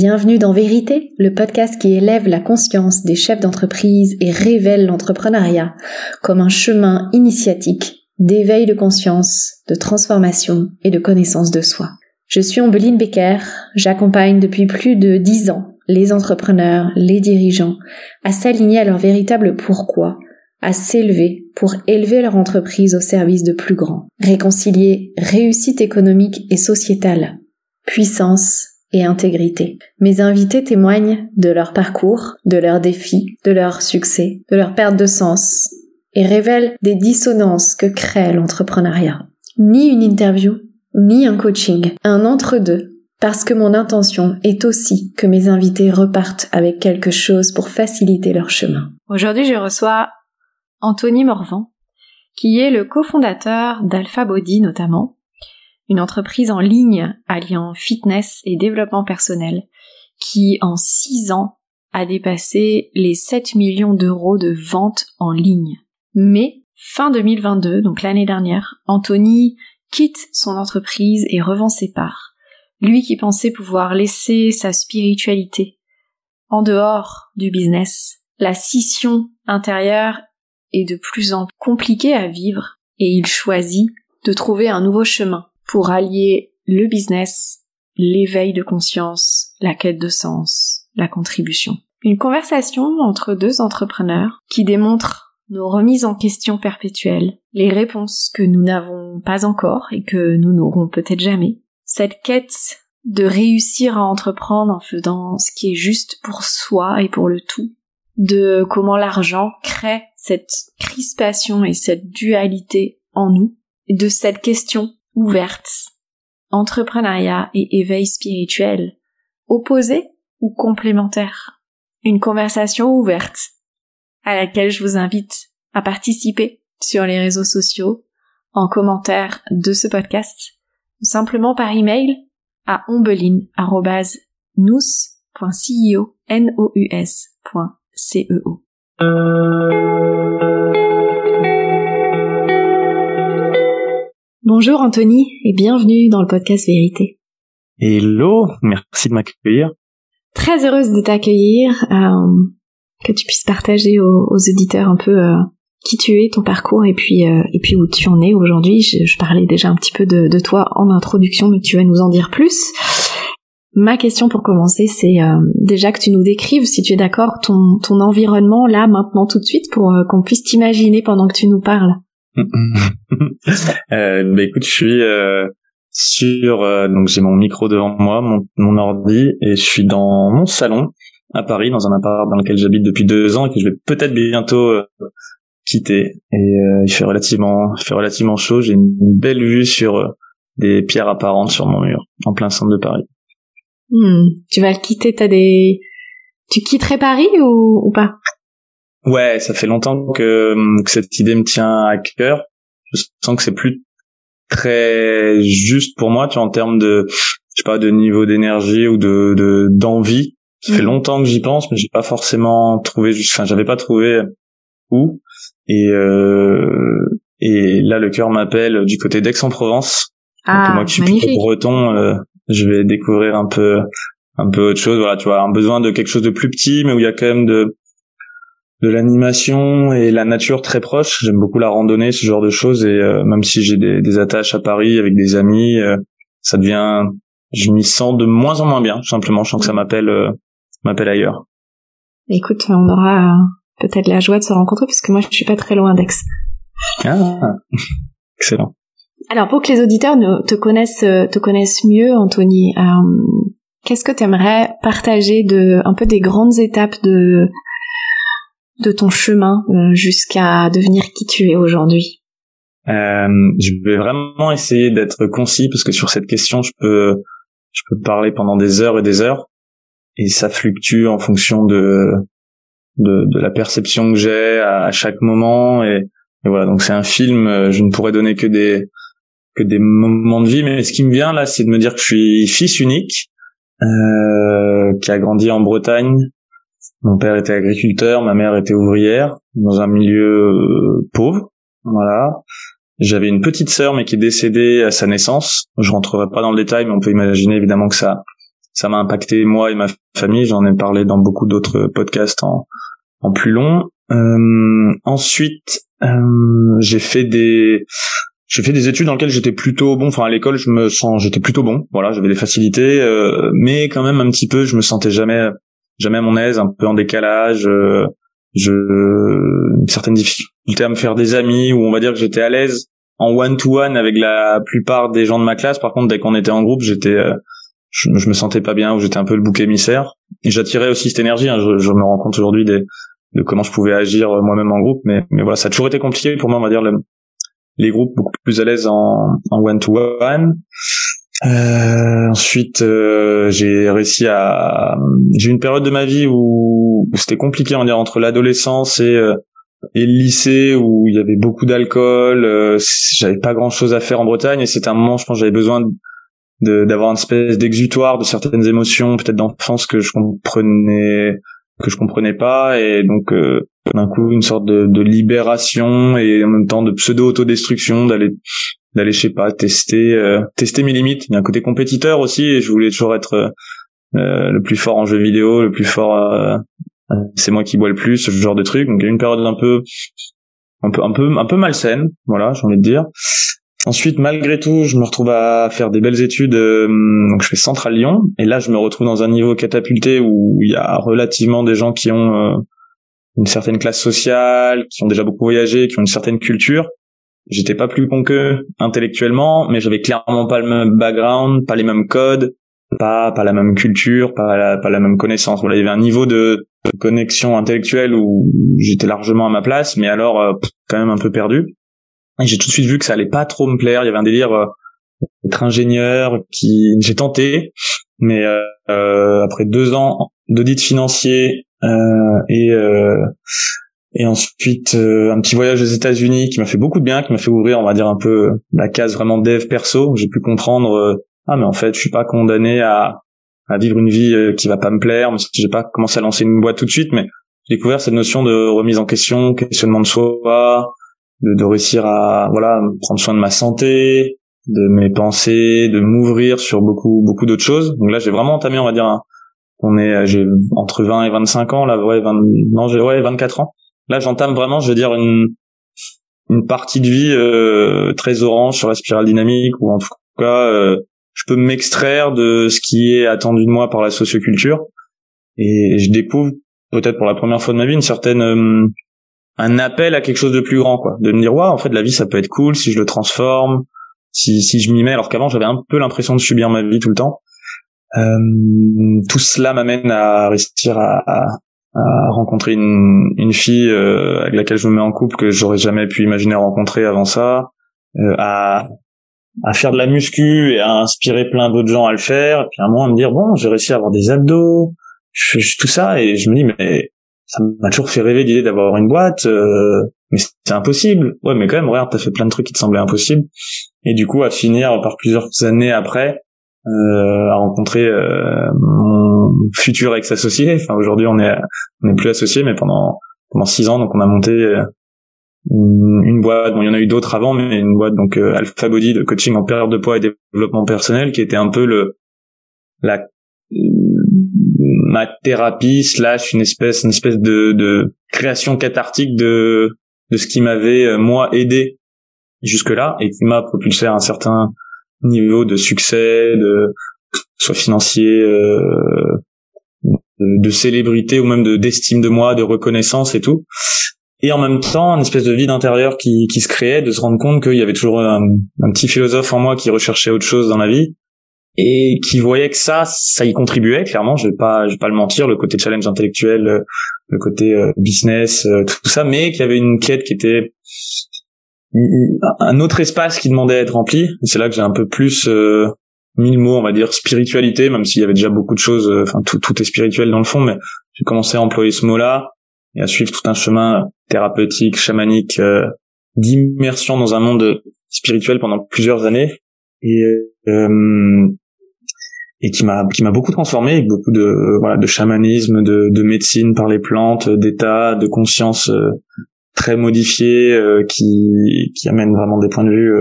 Bienvenue dans Vérité, le podcast qui élève la conscience des chefs d'entreprise et révèle l'entrepreneuriat comme un chemin initiatique d'éveil de conscience, de transformation et de connaissance de soi. Je suis Ambeline Becker, j'accompagne depuis plus de 10 ans les entrepreneurs, les dirigeants à s'aligner à leur véritable pourquoi, à s'élever pour élever leur entreprise au service de plus grand, réconcilier réussite économique et sociétale, puissance et intégrité. Mes invités témoignent de leur parcours, de leurs défis, de leurs succès, de leur perte de sens et révèlent des dissonances que crée l'entrepreneuriat. Ni une interview, ni un coaching, un entre-deux, parce que mon intention est aussi que mes invités repartent avec quelque chose pour faciliter leur chemin. Aujourd'hui, je reçois Anthony Morvan, qui est le cofondateur d'Alpha Body notamment, une entreprise en ligne alliant fitness et développement personnel qui, en 6 ans, a dépassé les 7 millions d'euros de ventes en ligne. Mais, fin 2022, donc l'année dernière, Anthony quitte son entreprise et revend ses parts. Lui qui pensait pouvoir laisser sa spiritualité en dehors du business. La scission intérieure est de plus en plus compliquée à vivre et il choisit de trouver un nouveau chemin pour allier le business, l'éveil de conscience, la quête de sens, la contribution. Une conversation entre deux entrepreneurs qui démontre nos remises en question perpétuelles, les réponses que nous n'avons pas encore et que nous n'aurons peut-être jamais. Cette quête de réussir à entreprendre en faisant ce qui est juste pour soi et pour le tout, de comment l'argent crée cette crispation et cette dualité en nous, de cette question ouverte, entrepreneuriat et éveil spirituel, opposés ou complémentaires. Une conversation ouverte à laquelle je vous invite à participer sur les réseaux sociaux, en commentaire de ce podcast, ou simplement par email à ombeline@nous.ceo. Bonjour Anthony et bienvenue dans le podcast Vérité. Hello, merci de m'accueillir. Très heureuse de t'accueillir, que tu puisses partager aux auditeurs un peu qui tu es, ton parcours et puis où tu en es aujourd'hui. Je parlais déjà un petit peu de toi en introduction, mais tu vas nous en dire plus. Ma question pour commencer, c'est déjà que tu nous décrives, si tu es d'accord, ton environnement là, maintenant, tout de suite, pour qu'on puisse t'imaginer pendant que tu nous parles. Écoute, je suis donc j'ai mon micro devant moi, mon ordi, et je suis dans mon salon à Paris, dans un appart dans lequel j'habite depuis 2 ans et que je vais peut-être bientôt quitter. Et il fait relativement chaud, j'ai une belle vue sur des pierres apparentes sur mon mur, en plein centre de Paris. Tu vas le quitter, tu quitterais Paris ou pas? Ouais, ça fait longtemps que cette idée me tient à cœur. Je sens que c'est plus très juste pour moi, tu vois, en termes de, je sais pas, de niveau d'énergie ou d'envie. Ça fait longtemps que j'y pense, mais j'ai pas forcément trouvé, j'avais pas trouvé où. Et là, le cœur m'appelle du côté d'Aix-en-Provence. Ah, moi qui suis plutôt breton, je vais découvrir un peu autre chose. Voilà, tu vois, un besoin de quelque chose de plus petit, mais où il y a quand même de l'animation et la nature très proche. J'aime beaucoup la randonnée, ce genre de choses, et même si j'ai des attaches à Paris avec des amis, ça devient, je m'y sens de moins en moins bien, simplement. Je sens que ça m'appelle ailleurs. Écoute, on aura peut-être la joie de se rencontrer, parce que moi je suis pas très loin d'Aix. Ah, excellent. Alors, pour que les auditeurs te connaissent mieux, Anthony, qu'est-ce que tu aimerais partager un peu des grandes étapes de ton chemin jusqu'à devenir qui tu es aujourd'hui? Je vais vraiment essayer d'être concis, parce que sur cette question, je peux parler pendant des heures, et ça fluctue en fonction de la perception que j'ai à chaque moment, et voilà. Donc c'est un film, je ne pourrais donner que des moments de vie, mais ce qui me vient là, c'est de me dire que je suis fils unique, qui a grandi en Bretagne. Mon père était agriculteur, ma mère était ouvrière, dans un milieu pauvre, voilà. J'avais une petite sœur, mais qui est décédée à sa naissance. Je rentrerai pas dans le détail, mais on peut imaginer évidemment que ça ça m'a impacté moi et ma famille. J'en ai parlé dans beaucoup d'autres podcasts en plus long. Ensuite, j'ai fait des études dans lesquelles j'étais plutôt bon. Enfin, à l'école, j'étais plutôt bon. Voilà, j'avais des facilités, mais quand même un petit peu, je me sentais jamais à mon aise, un peu en décalage. Une certaine difficulté à me faire des amis, où on va dire que j'étais à l'aise en one-to-one avec la plupart des gens de ma classe. Par contre, dès qu'on était en groupe, je me sentais pas bien, ou j'étais un peu le bouc émissaire. Et j'attirais aussi cette énergie, hein. Je me rends compte aujourd'hui de comment je pouvais agir moi-même en groupe, mais voilà, ça a toujours été compliqué pour moi, on va dire, les groupes beaucoup plus à l'aise en one-to-one. Ensuite, j'ai eu une période de ma vie où c'était compliqué, on va dire, entre l'adolescence et le lycée, où il y avait beaucoup d'alcool, j'avais pas grand chose à faire en Bretagne, et c'était un moment, je pense, j'avais besoin d'avoir une espèce d'exutoire de certaines émotions, peut-être d'enfance, que je comprenais pas, et donc d'un coup une sorte de libération et en même temps de pseudo-autodestruction, d'aller je sais pas tester mes limites. Il y a un côté compétiteur aussi, et je voulais toujours être le plus fort en jeu vidéo, le plus fort, c'est moi qui bois le plus, ce genre de truc. Donc il y a eu une période un peu malsaine, voilà, j'ai envie de dire. Ensuite, malgré tout, je me retrouve à faire des belles études, donc je fais Centrale Lyon, et là je me retrouve dans un niveau catapulté où il y a relativement des gens qui ont une certaine classe sociale, qui ont déjà beaucoup voyagé, qui ont une certaine culture. J'étais pas plus con qu'eux intellectuellement, mais j'avais clairement pas le même background, pas les mêmes codes, pas la même culture, pas la même connaissance. Voilà, il y avait un niveau de connexion intellectuelle où j'étais largement à ma place, mais alors quand même un peu perdu. Et j'ai tout de suite vu que ça allait pas trop me plaire. Il y avait un délire d'être ingénieur qui j'ai tenté, mais après 2 ans d'audit financier et ensuite un petit voyage aux États-Unis qui m'a fait beaucoup de bien, qui m'a fait ouvrir, on va dire, un peu la case vraiment dev perso. J'ai pu comprendre mais en fait je suis pas condamné à vivre une vie qui va pas me plaire, même si j'ai pas commencé à lancer une boîte tout de suite, mais j'ai découvert cette notion de remise en question, questionnement de soi, de réussir à, voilà, prendre soin de ma santé, de mes pensées, de m'ouvrir sur beaucoup d'autres choses. Donc là j'ai vraiment entamé, on va dire, j'ai entre 20 et 25 ans là, j'ai 24 ans. Là, j'entame vraiment, je veux dire, une partie de vie très orange sur la spirale dynamique, où en tout cas, je peux m'extraire de ce qui est attendu de moi par la socioculture, et je découvre, peut-être pour la première fois de ma vie, une certaine un appel à quelque chose de plus grand, quoi. De me dire, waouh, en fait, la vie, ça peut être cool si je le transforme, si je m'y mets. Alors qu'avant, j'avais un peu l'impression de subir ma vie tout le temps. Tout cela m'amène à réussir à rencontrer une fille avec laquelle je me mets en couple, que j'aurais jamais pu imaginer rencontrer avant ça, à faire de la muscu et à inspirer plein d'autres gens à le faire, et puis à un moment à me dire, bon, j'ai réussi à avoir des abdos, tout ça, et je me dis, mais ça m'a toujours fait rêver l'idée d'avoir une boîte, mais c'est impossible. Ouais, mais quand même, regarde, t'as fait plein de trucs qui te semblaient impossibles. Et du coup, à finir par plusieurs années après, à rencontrer mon futur ex-associé. Enfin, aujourd'hui, on n'est plus associé, mais pendant 6 ans, donc on a monté une boîte. Bon, il y en a eu d'autres avant, mais une boîte, donc Alpha Body, de coaching en perte de poids et développement personnel, qui était un peu ma thérapie / une espèce de création cathartique de ce qui m'avait moi aidé jusque-là, et qui m'a propulsé à un certain niveau de succès, soit financier, de célébrité, ou même d'estime de moi, de reconnaissance et tout. Et en même temps, une espèce de vide intérieur qui se créait, de se rendre compte qu'il y avait toujours un petit philosophe en moi qui recherchait autre chose dans la vie, et qui voyait que ça y contribuait, clairement, je vais pas le mentir, le côté challenge intellectuel, le côté business, tout ça, mais qu'il y avait une quête qui était un autre espace qui demandait à être rempli. C'est là que j'ai un peu plus mis le mot, on va dire, spiritualité, même s'il y avait déjà beaucoup de choses, enfin tout est spirituel dans le fond, mais j'ai commencé à employer ce mot-là et à suivre tout un chemin thérapeutique, chamanique, d'immersion dans un monde spirituel pendant plusieurs années, et qui m'a beaucoup transformé, avec beaucoup de chamanisme, de médecine par les plantes, d'état de conscience très modifié, qui amène vraiment des points de vue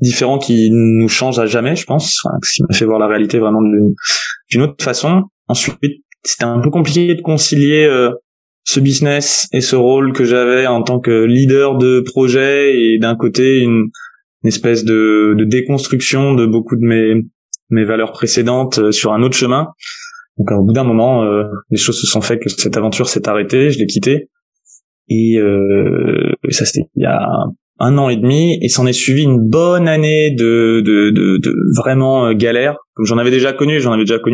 différent qui nous change à jamais, je pense, enfin, qui m'a fait voir la réalité vraiment d'une autre façon. Ensuite, c'était un peu compliqué de concilier ce business et ce rôle que j'avais en tant que leader de projet, et d'un côté une espèce de déconstruction de beaucoup de mes valeurs précédentes sur un autre chemin. Donc au bout d'un moment, les choses se sont faites que cette aventure s'est arrêtée, je l'ai quittée, et ça c'était il y a un an et demi, et s'en est suivi une bonne année de vraiment galère, comme j'en avais déjà connu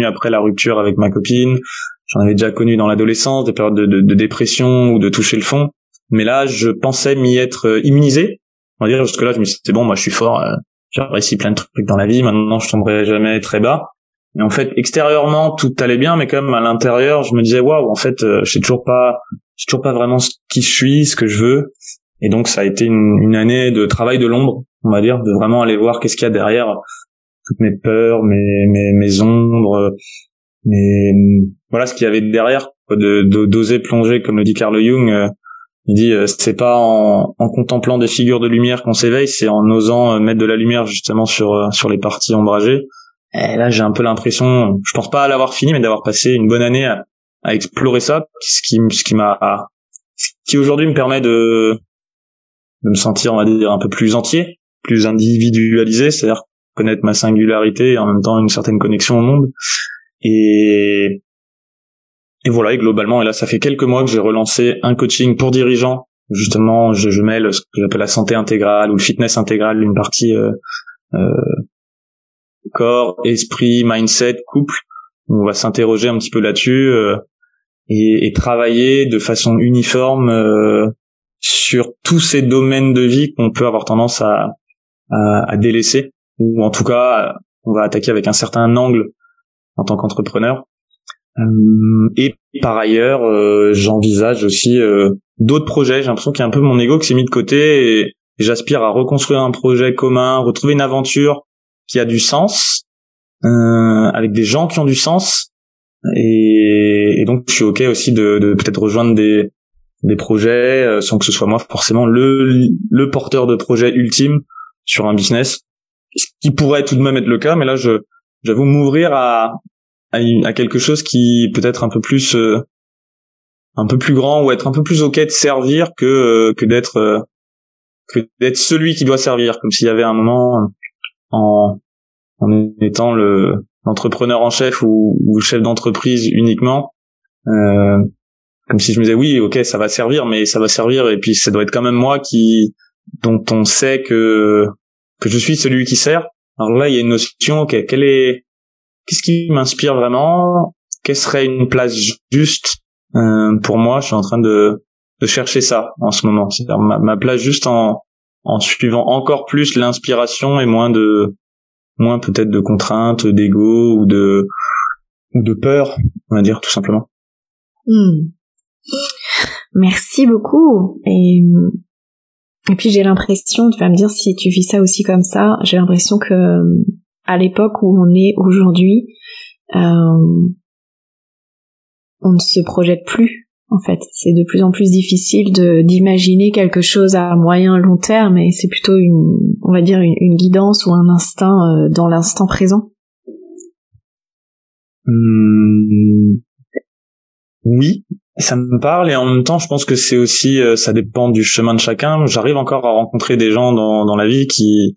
après la rupture avec ma copine, j'en avais déjà connu dans l'adolescence, des périodes de dépression ou de toucher le fond, mais là je pensais m'y être immunisé, on va dire, jusque là je me suis dit bon, moi je suis fort, j'ai réussi plein de trucs dans la vie, maintenant je tomberai jamais très bas. Et en fait, extérieurement, tout allait bien, mais quand même à l'intérieur, je me disais waouh, en fait, je sais toujours pas vraiment qui je suis, ce que je veux. Et donc ça a été une année de travail de l'ombre, on va dire, de vraiment aller voir qu'est-ce qu'il y a derrière toutes mes peurs, mes ombres, voilà ce qu'il y avait derrière, quoi, d'oser plonger, comme le dit Carl Jung. Il dit c'est pas en contemplant des figures de lumière qu'on s'éveille, c'est en osant mettre de la lumière justement sur les parties ombragées. Et là, j'ai un peu l'impression, je pense pas l'avoir fini, mais d'avoir passé une bonne année à explorer ça, ce qui aujourd'hui me permet de me sentir, on va dire, un peu plus entier, plus individualisé, c'est-à-dire connaître ma singularité et en même temps une certaine connexion au monde. Et voilà, et globalement, et là, ça fait quelques mois que j'ai relancé un coaching pour dirigeants. Justement, je mêle ce que j'appelle la santé intégrale ou le fitness intégral, une partie corps, esprit, mindset, couple. On va s'interroger un petit peu là-dessus et travailler de façon uniforme sur tous ces domaines de vie qu'on peut avoir tendance à délaisser, ou en tout cas on va attaquer avec un certain angle en tant qu'entrepreneur. Et par ailleurs, j'envisage aussi d'autres projets. J'ai l'impression qu'il y a un peu mon ego qui s'est mis de côté, et j'aspire à reconstruire un projet commun, retrouver une aventure qui a du sens, avec des gens qui ont du sens, et donc je suis ok aussi de peut-être rejoindre des projets sans que ce soit moi forcément le porteur de projet ultime sur un business, ce qui pourrait tout de même être le cas, mais là j'avoue m'ouvrir à quelque chose qui peut être un peu plus grand, ou être un peu plus ok de servir que d'être celui qui doit servir, comme s'il y avait un moment en étant l'entrepreneur en chef ou le chef d'entreprise uniquement, comme si je me disais oui, ok, ça va servir, et puis ça doit être quand même moi dont on sait que je suis celui qui sert. Alors là, il y a une notion, ok, qu'est-ce qui m'inspire vraiment, quelle serait une place juste pour moi. Je suis en train de chercher ça en ce moment, c'est-à-dire ma place juste en suivant encore plus l'inspiration et moins peut-être de contraintes, d'ego ou de peur, on va dire, tout simplement. Merci beaucoup. Et puis j'ai l'impression, tu vas me dire si tu vis ça aussi comme ça, j'ai l'impression que à l'époque où on est aujourd'hui, on ne se projette plus. En fait, c'est de plus en plus difficile d'imaginer quelque chose à moyen long terme, et c'est plutôt une guidance ou un instinct dans l'instant présent. Oui, ça me parle, et en même temps, je pense que c'est aussi, ça dépend du chemin de chacun. J'arrive encore à rencontrer des gens dans la vie qui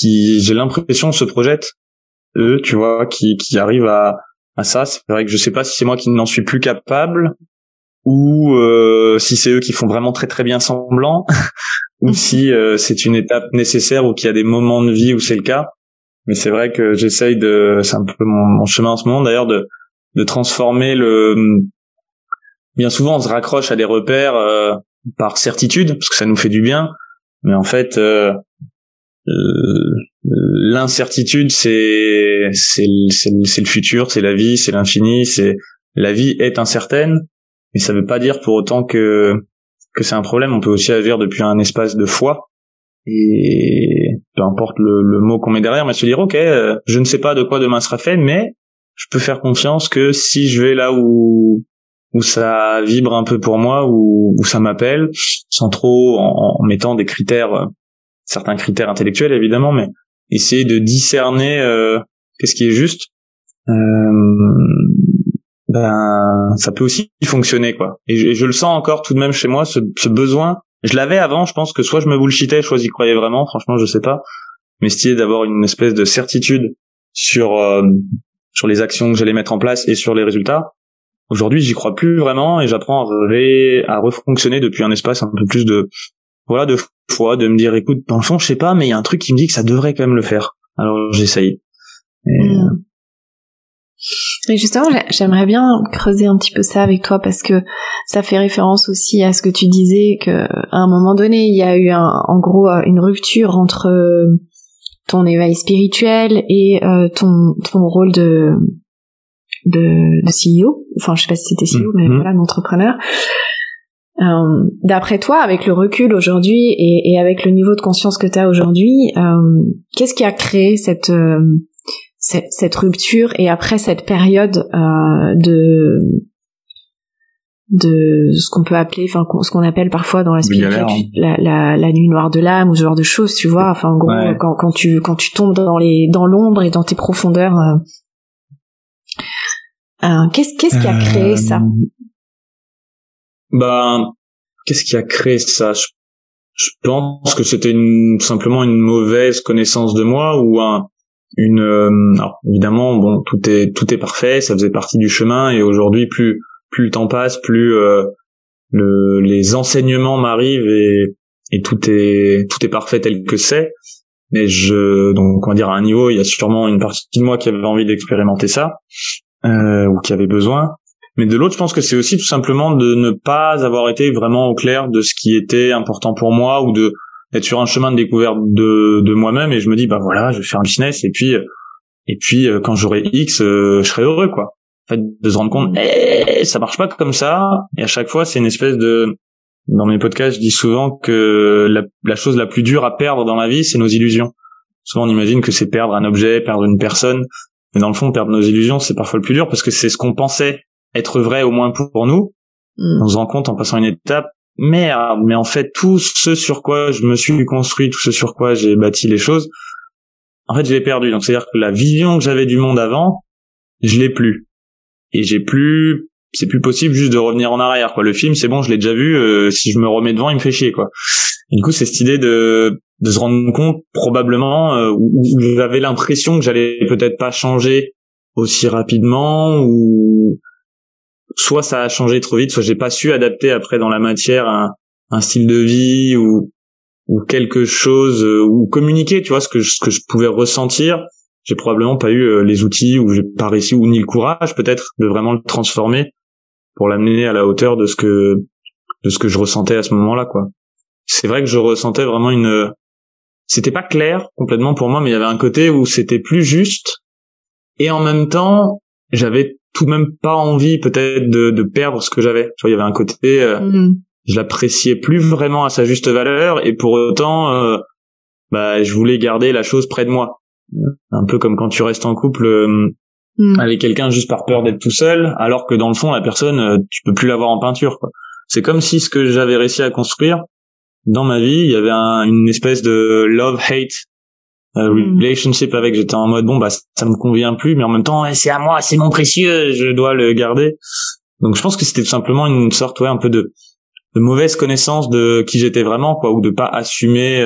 j'ai l'impression se projettent, eux, tu vois, qui arrivent à ça. C'est vrai que je sais pas si c'est moi qui n'en suis plus capable, ou si c'est eux qui font vraiment très très bien semblant, ou si c'est une étape nécessaire, ou qu'il y a des moments de vie où c'est le cas. Mais c'est vrai que j'essaye c'est un peu mon chemin en ce moment d'ailleurs, de transformer bien souvent on se raccroche à des repères par certitude, parce que ça nous fait du bien, mais en fait l'incertitude c'est le futur, c'est la vie, c'est l'infini, c'est la vie est incertaine. Et ça veut pas dire pour autant que c'est un problème. On peut aussi agir depuis un espace de foi, et peu importe le mot qu'on met derrière, mais se dire ok, je ne sais pas de quoi demain sera fait, mais je peux faire confiance que si je vais là où ça vibre un peu pour moi, où ça m'appelle, sans trop en mettant des critères certains critères intellectuels évidemment, mais essayer de discerner qu'est-ce qui est juste, ben ça peut aussi fonctionner quoi. Et je le sens encore tout de même chez moi, ce besoin. Je l'avais avant, je pense que soit je me bullshitais, soit j'y croyais vraiment, franchement je sais pas, mais c'était d'avoir une espèce de certitude sur les actions que j'allais mettre en place et sur les résultats. Aujourd'hui, j'y crois plus vraiment et j'apprends à refonctionner depuis un espace un peu plus de foi, de me dire écoute, dans le fond, je sais pas, mais il y a un truc qui me dit que ça devrait quand même le faire. Alors, j'essaye. Et justement, j'aimerais bien creuser un petit peu ça avec toi parce que ça fait référence aussi à ce que tu disais qu'à un moment donné, il y a eu en gros une rupture entre ton éveil spirituel et ton rôle de CEO, enfin je sais pas si c'était CEO, mais voilà, d'entrepreneur. D'après toi, avec le recul aujourd'hui et avec le niveau de conscience que t'as aujourd'hui, qu'est-ce qui a créé cette rupture et après cette période de ce qu'on peut appeler, enfin ce qu'on appelle parfois dans la spiritualité la nuit noire de l'âme ou ce genre de choses, tu vois, enfin en gros quand tu tombes dans l'ombre et dans tes profondeurs. Qu'est-ce qui a créé ça ? Ben, qu'est-ce qui a créé ça ? Je pense que c'était simplement une mauvaise connaissance de moi ou alors, évidemment, bon, tout est parfait, ça faisait partie du chemin et aujourd'hui, plus le temps passe, plus les enseignements m'arrivent et tout est parfait tel que c'est. Mais donc on va dire à un niveau, il y a sûrement une partie de moi qui avait envie d'expérimenter ça. Ou qui avait besoin, mais de l'autre je pense que c'est aussi tout simplement de ne pas avoir été vraiment au clair de ce qui était important pour moi ou de être sur un chemin de découverte de moi-même et je me dis bah voilà je vais faire un business et puis quand j'aurai X je serai heureux quoi. En fait de se rendre compte ça marche pas comme ça et à chaque fois c'est une espèce de, dans mes podcasts je dis souvent que la chose la plus dure à perdre dans la vie c'est nos illusions. Souvent on imagine que c'est perdre un objet, perdre une personne. Mais dans le fond, perdre nos illusions, c'est parfois le plus dur parce que c'est ce qu'on pensait être vrai au moins pour nous. On se rend compte en passant une étape, merde, mais en fait, tout ce sur quoi je me suis construit, tout ce sur quoi j'ai bâti les choses, en fait, je l'ai perdu. Donc, c'est-à-dire que la vision que j'avais du monde avant, je l'ai plus. Et c'est plus possible juste de revenir en arrière, quoi. Le film, c'est bon, je l'ai déjà vu, si je me remets devant, il me fait chier, quoi. Et du coup, c'est cette idée de se rendre compte probablement où j'avais l'impression que j'allais peut-être pas changer aussi rapidement ou soit ça a changé trop vite, soit j'ai pas su adapter après dans la matière un style de vie ou quelque chose ou communiquer, tu vois, ce que je pouvais ressentir. J'ai probablement pas eu les outils ou j'ai pas réussi ou ni le courage peut-être de vraiment le transformer pour l'amener à la hauteur de ce que je ressentais à ce moment-là, quoi. C'est vrai que je ressentais vraiment c'était pas clair complètement pour moi, mais il y avait un côté où c'était plus juste et en même temps j'avais tout de même pas envie peut-être de perdre ce que j'avais, tu vois, il y avait un côté je l'appréciais plus vraiment à sa juste valeur et pour autant je voulais garder la chose près de moi, un peu comme quand tu restes en couple avec quelqu'un juste par peur d'être tout seul alors que dans le fond la personne tu peux plus l'avoir en peinture, quoi. C'est comme si ce que j'avais réussi à construire dans ma vie, il y avait une espèce de love-hate relationship avec. J'étais en mode, bon, ça me convient plus, mais en même temps, c'est à moi, c'est mon précieux, je dois le garder. Donc, je pense que c'était tout simplement une sorte, un peu de mauvaise connaissance de qui j'étais vraiment, quoi, ou de pas assumer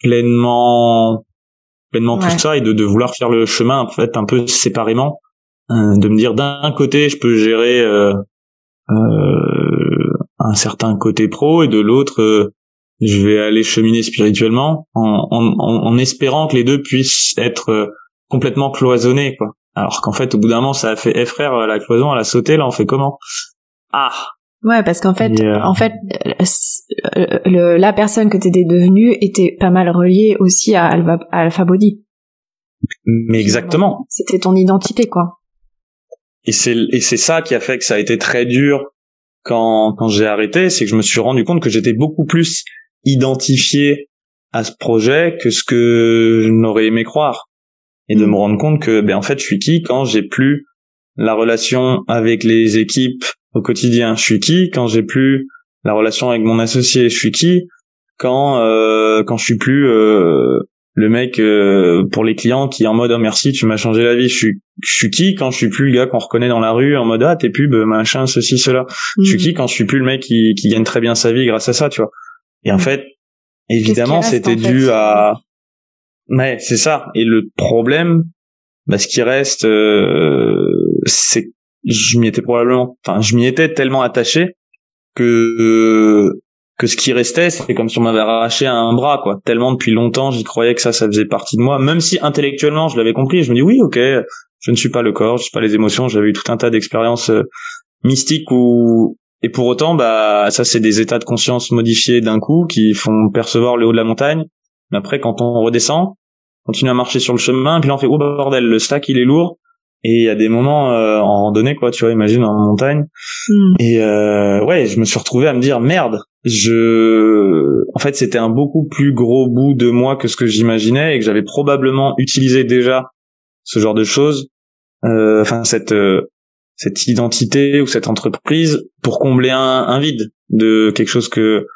pleinement tout ça et de vouloir faire le chemin, en fait, un peu séparément, de me dire d'un côté, je peux gérer un certain côté pro et de l'autre je vais aller cheminer spirituellement en espérant que les deux puissent être complètement cloisonnés, quoi, alors qu'en fait au bout d'un moment ça a fait frère, la cloison elle a sauté, là on fait comment? Ouais, parce qu'en fait la personne que t'étais devenue était pas mal reliée aussi à Alpha Body, mais exactement c'était ton identité, quoi, et c'est ça qui a fait que ça a été très dur. Quand j'ai arrêté, c'est que je me suis rendu compte que j'étais beaucoup plus identifié à ce projet que ce que je n'aurais aimé croire. Et de me rendre compte que, en fait, je suis qui quand j'ai plus la relation avec les équipes au quotidien? Je suis qui quand j'ai plus la relation avec mon associé? Je suis qui quand je suis plus le mec pour les clients qui est en mode oh merci tu m'as changé la vie. Je suis qui quand je suis plus le gars qu'on reconnaît dans la rue en mode ah tes pubs machin ceci cela. Mmh. Je suis qui quand je suis plus le mec qui gagne très bien sa vie grâce à ça, tu vois. Et en fait évidemment c'était dû à ouais, c'est ça. Et le problème, bah, ce qui reste, c'est que je m'y étais tellement attaché que ce qui restait, c'était comme si on m'avait arraché un bras, quoi. Tellement depuis longtemps, j'y croyais que ça faisait partie de moi. Même si intellectuellement, je l'avais compris, je me dis oui, ok, je ne suis pas le corps, je ne suis pas les émotions, j'avais eu tout un tas d'expériences mystiques où, et pour autant, bah, ça, c'est des états de conscience modifiés d'un coup qui font percevoir le haut de la montagne. Mais après, quand on redescend, on continue à marcher sur le chemin, puis là on fait oh bordel, le sac il est lourd. Et il y a des moments en randonnée, quoi, tu vois, imagine en montagne. Mm. Et ouais, je me suis retrouvé à me dire merde. En fait, c'était un beaucoup plus gros bout de moi que ce que j'imaginais et que j'avais probablement utilisé déjà ce genre de choses. Enfin, cette identité ou cette entreprise pour combler un vide de quelque chose que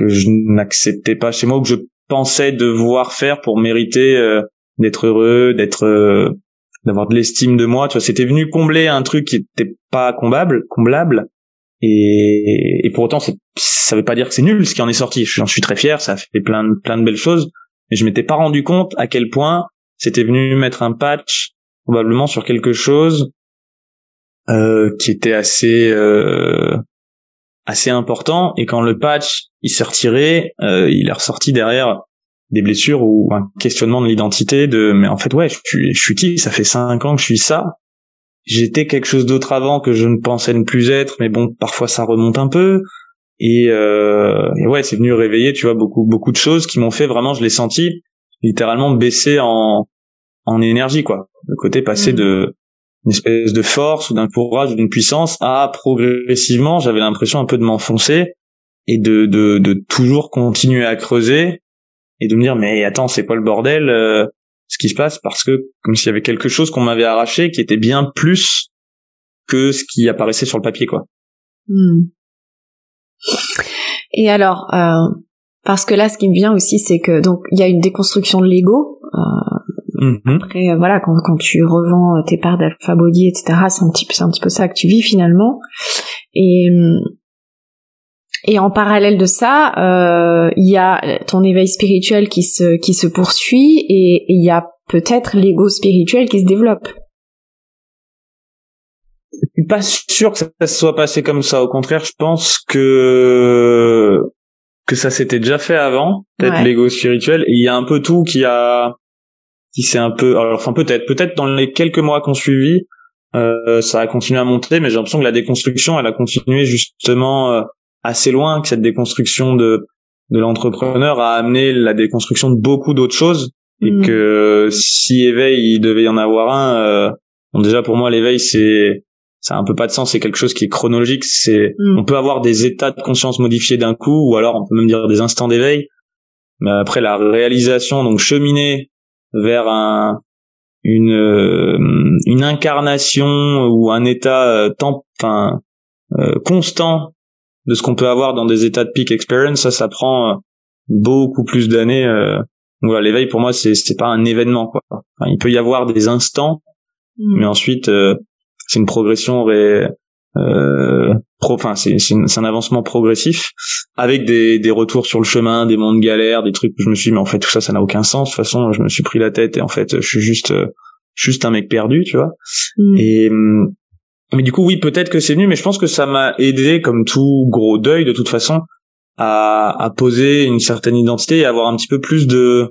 je n'acceptais pas chez moi ou que je pensais devoir faire pour mériter d'être heureux, d'avoir de l'estime de moi, tu vois, c'était venu combler un truc qui était pas comblable et pour autant ça veut pas dire que c'est nul ce qui en est sorti. J'en suis très fier, ça a fait plein de belles choses, mais je m'étais pas rendu compte à quel point c'était venu mettre un patch probablement sur quelque chose qui était assez important, et quand le patch il s'est retiré, il est ressorti derrière des blessures ou un questionnement de l'identité de mais en fait ouais je suis qui, ça fait 5 ans que je suis ça, j'étais quelque chose d'autre avant que je ne pensais ne plus être, mais bon parfois ça remonte un peu et ouais c'est venu réveiller, tu vois, beaucoup de choses qui m'ont fait vraiment, je l'ai senti littéralement baisser en énergie, quoi, le côté passé de une espèce de force ou d'un courage ou d'une puissance à progressivement j'avais l'impression un peu de m'enfoncer et de toujours continuer à creuser et de me dire mais attends c'est quoi le bordel ce qui se passe, parce que comme s'il y avait quelque chose qu'on m'avait arraché qui était bien plus que ce qui apparaissait sur le papier, quoi. Et alors parce que là ce qui me vient aussi c'est que donc il y a une déconstruction de l'ego après, voilà, quand tu revends tes parts d'Alpha Body, etc., c'est un petit peu ça que tu vis finalement. Et en parallèle de ça, il y a ton éveil spirituel qui se poursuit et il y a peut-être l'ego spirituel qui se développe. Je suis pas sûr que ça se soit passé comme ça. Au contraire, je pense que ça s'était déjà fait avant, peut-être ouais. L'ego spirituel. Et il y a un peu tout qui s'est un peu, alors enfin peut-être dans les quelques mois qu'on suivit, ça a continué à monter, mais j'ai l'impression que la déconstruction, elle a continué justement assez loin, que cette déconstruction de l'entrepreneur a amené la déconstruction de beaucoup d'autres choses, et que si éveil il devait y en avoir un, bon déjà pour moi l'éveil ça a un peu pas de sens, c'est quelque chose qui est chronologique, on peut avoir des états de conscience modifiés d'un coup, ou alors on peut même dire des instants d'éveil, mais après la réalisation, donc cheminer vers une incarnation ou un état constant de ce qu'on peut avoir dans des états de peak experience, ça prend beaucoup plus d'années. Donc voilà, l'éveil pour moi c'est pas un événement, quoi. Enfin, il peut y avoir des instants, mais ensuite c'est une progression c'est un avancement progressif avec des retours sur le chemin, des moments de galère, des trucs où je me suis dit, mais en fait tout ça ça n'a aucun sens, de toute façon je me suis pris la tête et en fait je suis juste un mec perdu, tu vois. Et mais du coup oui, peut-être que c'est venu, mais je pense que ça m'a aidé comme tout gros deuil de toute façon à poser une certaine identité et avoir un petit peu plus de,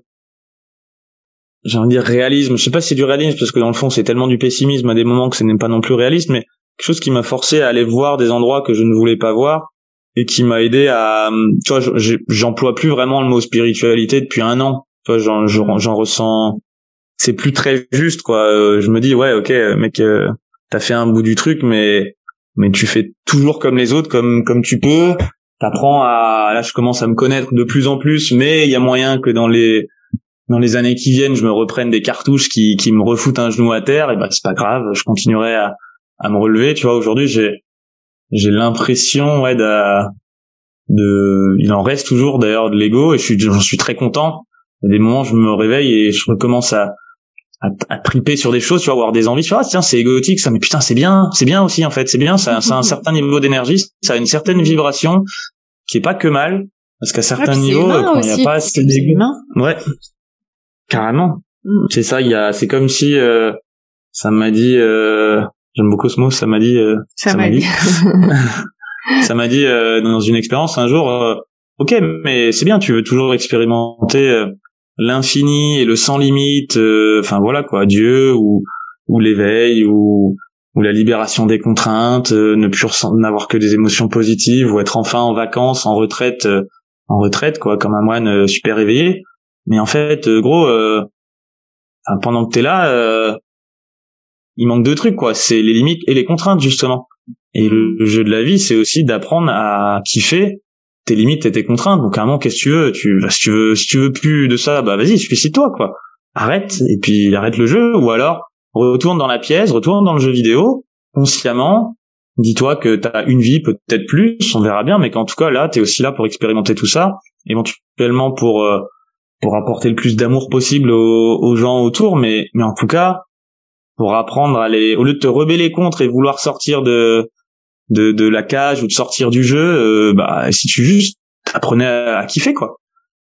j'ai envie de dire, réalisme. Je sais pas si c'est du réalisme parce que dans le fond c'est tellement du pessimisme à des moments que ce n'est pas non plus réaliste, mais quelque chose qui m'a forcé à aller voir des endroits que je ne voulais pas voir et qui m'a aidé à, tu vois, j'emploie plus vraiment le mot spiritualité depuis 1 an. Tu vois, j'en ressens, c'est plus très juste, quoi. Je me dis ouais, ok, mec, t'as fait un bout du truc, mais tu fais toujours comme les autres, comme tu peux. T'apprends à, là, je commence à me connaître de plus en plus, mais il y a moyen que dans les années qui viennent, je me reprenne des cartouches qui me refoutent un genou à terre. Et ben c'est pas grave, je continuerai à me relever, tu vois. Aujourd'hui, j'ai l'impression, ouais, il en reste toujours d'ailleurs de l'ego, et j'en suis très content. Il y a des moments où je me réveille et je recommence à triper sur des choses, tu vois, avoir des envies, tu vois, tiens, c'est égotique ça, mais putain, c'est bien aussi, en fait, c'est bien, ça a un certain niveau d'énergie, ça a une certaine vibration qui est pas que mal, parce qu'à certains niveaux, quand il n'y a pas assez d'ego, ouais, carrément, c'est ça, c'est comme si, ça m'a dit, j'aime beaucoup ce mot, ça m'a dit dans une expérience un jour, ok, mais c'est bien, tu veux toujours expérimenter l'infini et le sans limite, enfin voilà quoi, Dieu ou l'éveil ou la libération des contraintes, ne plus n'avoir que des émotions positives, ou être enfin en vacances, en retraite quoi, comme un moine super éveillé. Mais en fait, gros, pendant que t'es là, il manque deux trucs quoi, c'est les limites et les contraintes justement. Et le jeu de la vie, c'est aussi d'apprendre à kiffer tes limites et tes contraintes. Donc à un moment, qu'est-ce que tu veux, si tu veux plus de ça, bah vas-y, suicide-toi quoi. Arrête, et puis arrête le jeu, ou alors retourne dans la pièce, retourne dans le jeu vidéo, consciemment, dis-toi que t'as une vie, peut-être plus, on verra bien, mais qu'en tout cas là, t'es aussi là pour expérimenter tout ça, éventuellement pour apporter le plus d'amour possible aux gens autour, mais en tout cas, pour apprendre au lieu de te rebeller contre et vouloir sortir de la cage ou de sortir du jeu, si tu juste apprenais à kiffer quoi.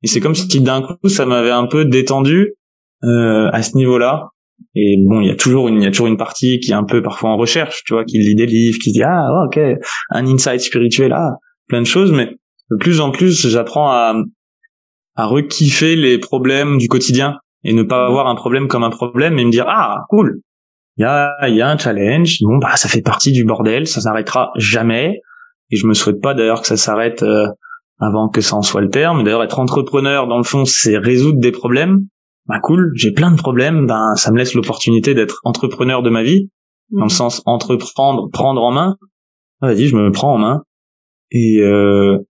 Et c'est comme si d'un coup ça m'avait un peu détendu à ce niveau-là. Et bon, il y a toujours une partie qui est un peu parfois en recherche, tu vois, qui lit des livres, qui dit ah ok, un insight spirituel, plein de choses, mais de plus en plus j'apprends à re-kiffer les problèmes du quotidien et ne pas avoir un problème comme un problème, et me dire cool. Il y a un challenge, bon bah ça fait partie du bordel, ça s'arrêtera jamais, et je me souhaite pas d'ailleurs que ça s'arrête avant que ça en soit le terme. D'ailleurs, être entrepreneur dans le fond, c'est résoudre des problèmes. Bah cool, j'ai plein de problèmes, ça me laisse l'opportunité d'être entrepreneur de ma vie, dans le sens entreprendre, prendre en main. Vas-y, je me prends en main et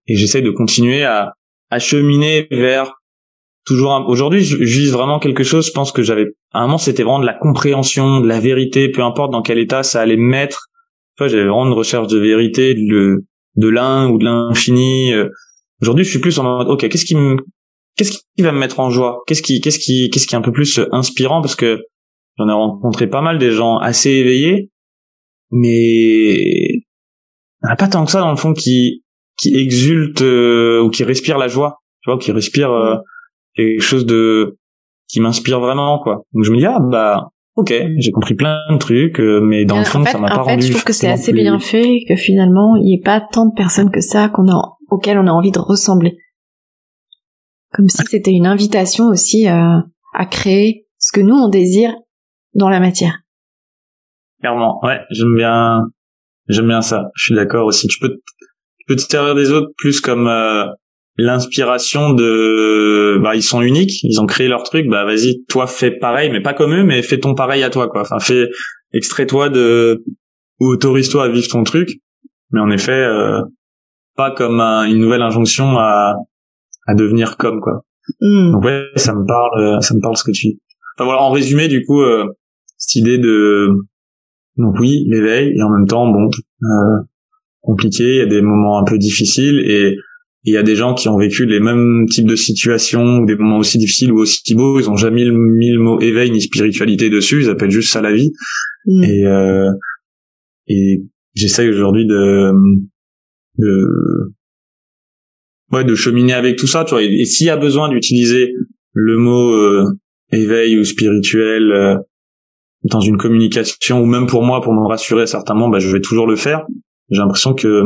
j'essaie de continuer à cheminer vers toujours aujourd'hui, je vise vraiment quelque chose, je pense que j'avais à un moment, c'était vraiment de la compréhension, de la vérité, peu importe dans quel état ça allait me mettre. Enfin, j'avais vraiment une recherche de vérité, de l'un ou de l'infini. Aujourd'hui, je suis plus en mode OK, qu'est-ce qui va me mettre en joie ? Qu'est-ce qui est un peu plus inspirant, parce que j'en ai rencontré pas mal, des gens assez éveillés, mais il n'y en a pas tant que ça dans le fond qui exulte ou qui respire la joie, tu vois, qui respire quelque chose qui m'inspire vraiment quoi. Donc je me dis ok, j'ai compris plein de trucs, mais dans le fond ça m'a pas rendu. En fait, je trouve que c'est assez bien fait, que finalement il n'y ait pas tant de personnes que ça auxquelles on a envie de ressembler. Comme si c'était une invitation aussi à créer ce que nous on désire dans la matière. Clairement, ouais, j'aime bien ça. Je suis d'accord aussi. Tu peux te servir des autres plus comme l'inspiration de ils sont uniques, ils ont créé leur truc, vas-y, toi fais pareil, mais pas comme eux, mais fais ton pareil à toi quoi. Enfin, extrais-toi de, ou autorise-toi à vivre ton truc, mais en effet pas comme une nouvelle injonction à devenir comme quoi. Donc ouais, ça me parle ce que tu dis. Enfin voilà, en résumé du coup cette idée de, donc oui, l'éveil, et en même temps compliqué, il y a des moments un peu difficiles, et il y a des gens qui ont vécu les mêmes types de situations, ou des moments aussi difficiles ou aussi beaux, ils ont jamais mis le mot éveil ni spiritualité dessus, ils appellent juste ça la vie. Et j'essaye aujourd'hui de cheminer avec tout ça, tu vois, et s'il y a besoin d'utiliser le mot éveil ou spirituel dans une communication, ou même pour moi, pour me rassurer à certains moments, je vais toujours le faire. J'ai l'impression que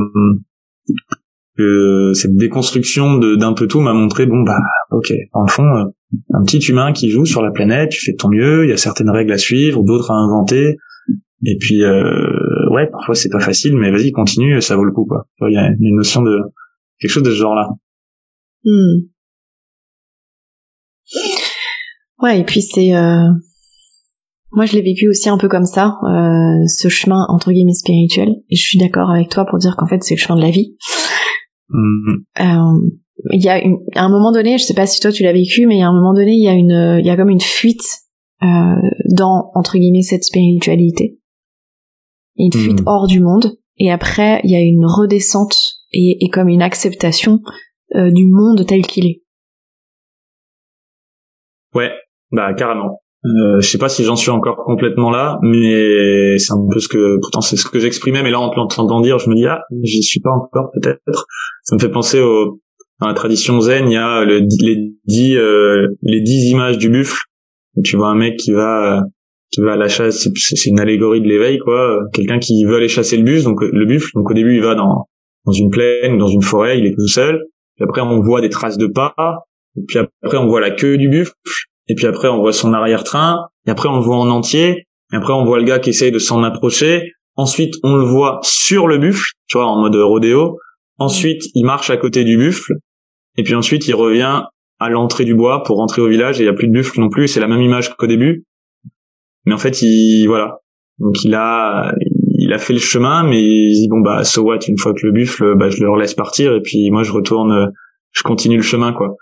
cette déconstruction d'un peu tout m'a montré, ok, en fond, un petit humain qui joue sur la planète, tu fais de ton mieux, il y a certaines règles à suivre, d'autres à inventer, et puis ouais, parfois c'est pas facile, mais vas-y, continue, ça vaut le coup quoi. Il y a une notion de quelque chose de ce genre là. Ouais, et puis c'est moi je l'ai vécu aussi un peu comme ça, ce chemin entre guillemets spirituel, et je suis d'accord avec toi pour dire qu'en fait c'est le chemin de la vie. Il y a à un moment donné, je sais pas si toi tu l'as vécu, mais il y a un moment donné, il y a comme une fuite dans entre guillemets cette spiritualité, et une fuite hors du monde, et après il y a une redescente et comme une acceptation du monde tel qu'il est. Ouais, bah carrément. Je sais pas si j'en suis encore complètement là, mais c'est un peu ce que, pourtant c'est ce que j'exprimais, mais là en t'entendant dire, je me dis ah, j'y suis pas encore peut-être. Ça me fait penser à la tradition zen, il y a les dix images du buffle. Tu vois un mec qui va à la chasse, c'est une allégorie de l'éveil quoi, quelqu'un qui veut aller chasser le buffle, donc au début il va dans une plaine, dans une forêt, il est tout seul, puis après on voit des traces de pas, et puis après on voit la queue du buffle, et puis après on voit son arrière-train, et après on le voit en entier, et après on voit le gars qui essaye de s'en approcher, ensuite on le voit sur le buffle, tu vois, en mode rodéo, ensuite il marche à côté du buffle, et puis ensuite il revient à l'entrée du bois pour rentrer au village, et il n'y a plus de buffle non plus, c'est la même image qu'au début, mais en fait donc il a fait le chemin, mais il dit bon bah so what, une fois que le buffle, bah je le laisse partir et puis moi je continue le chemin quoi.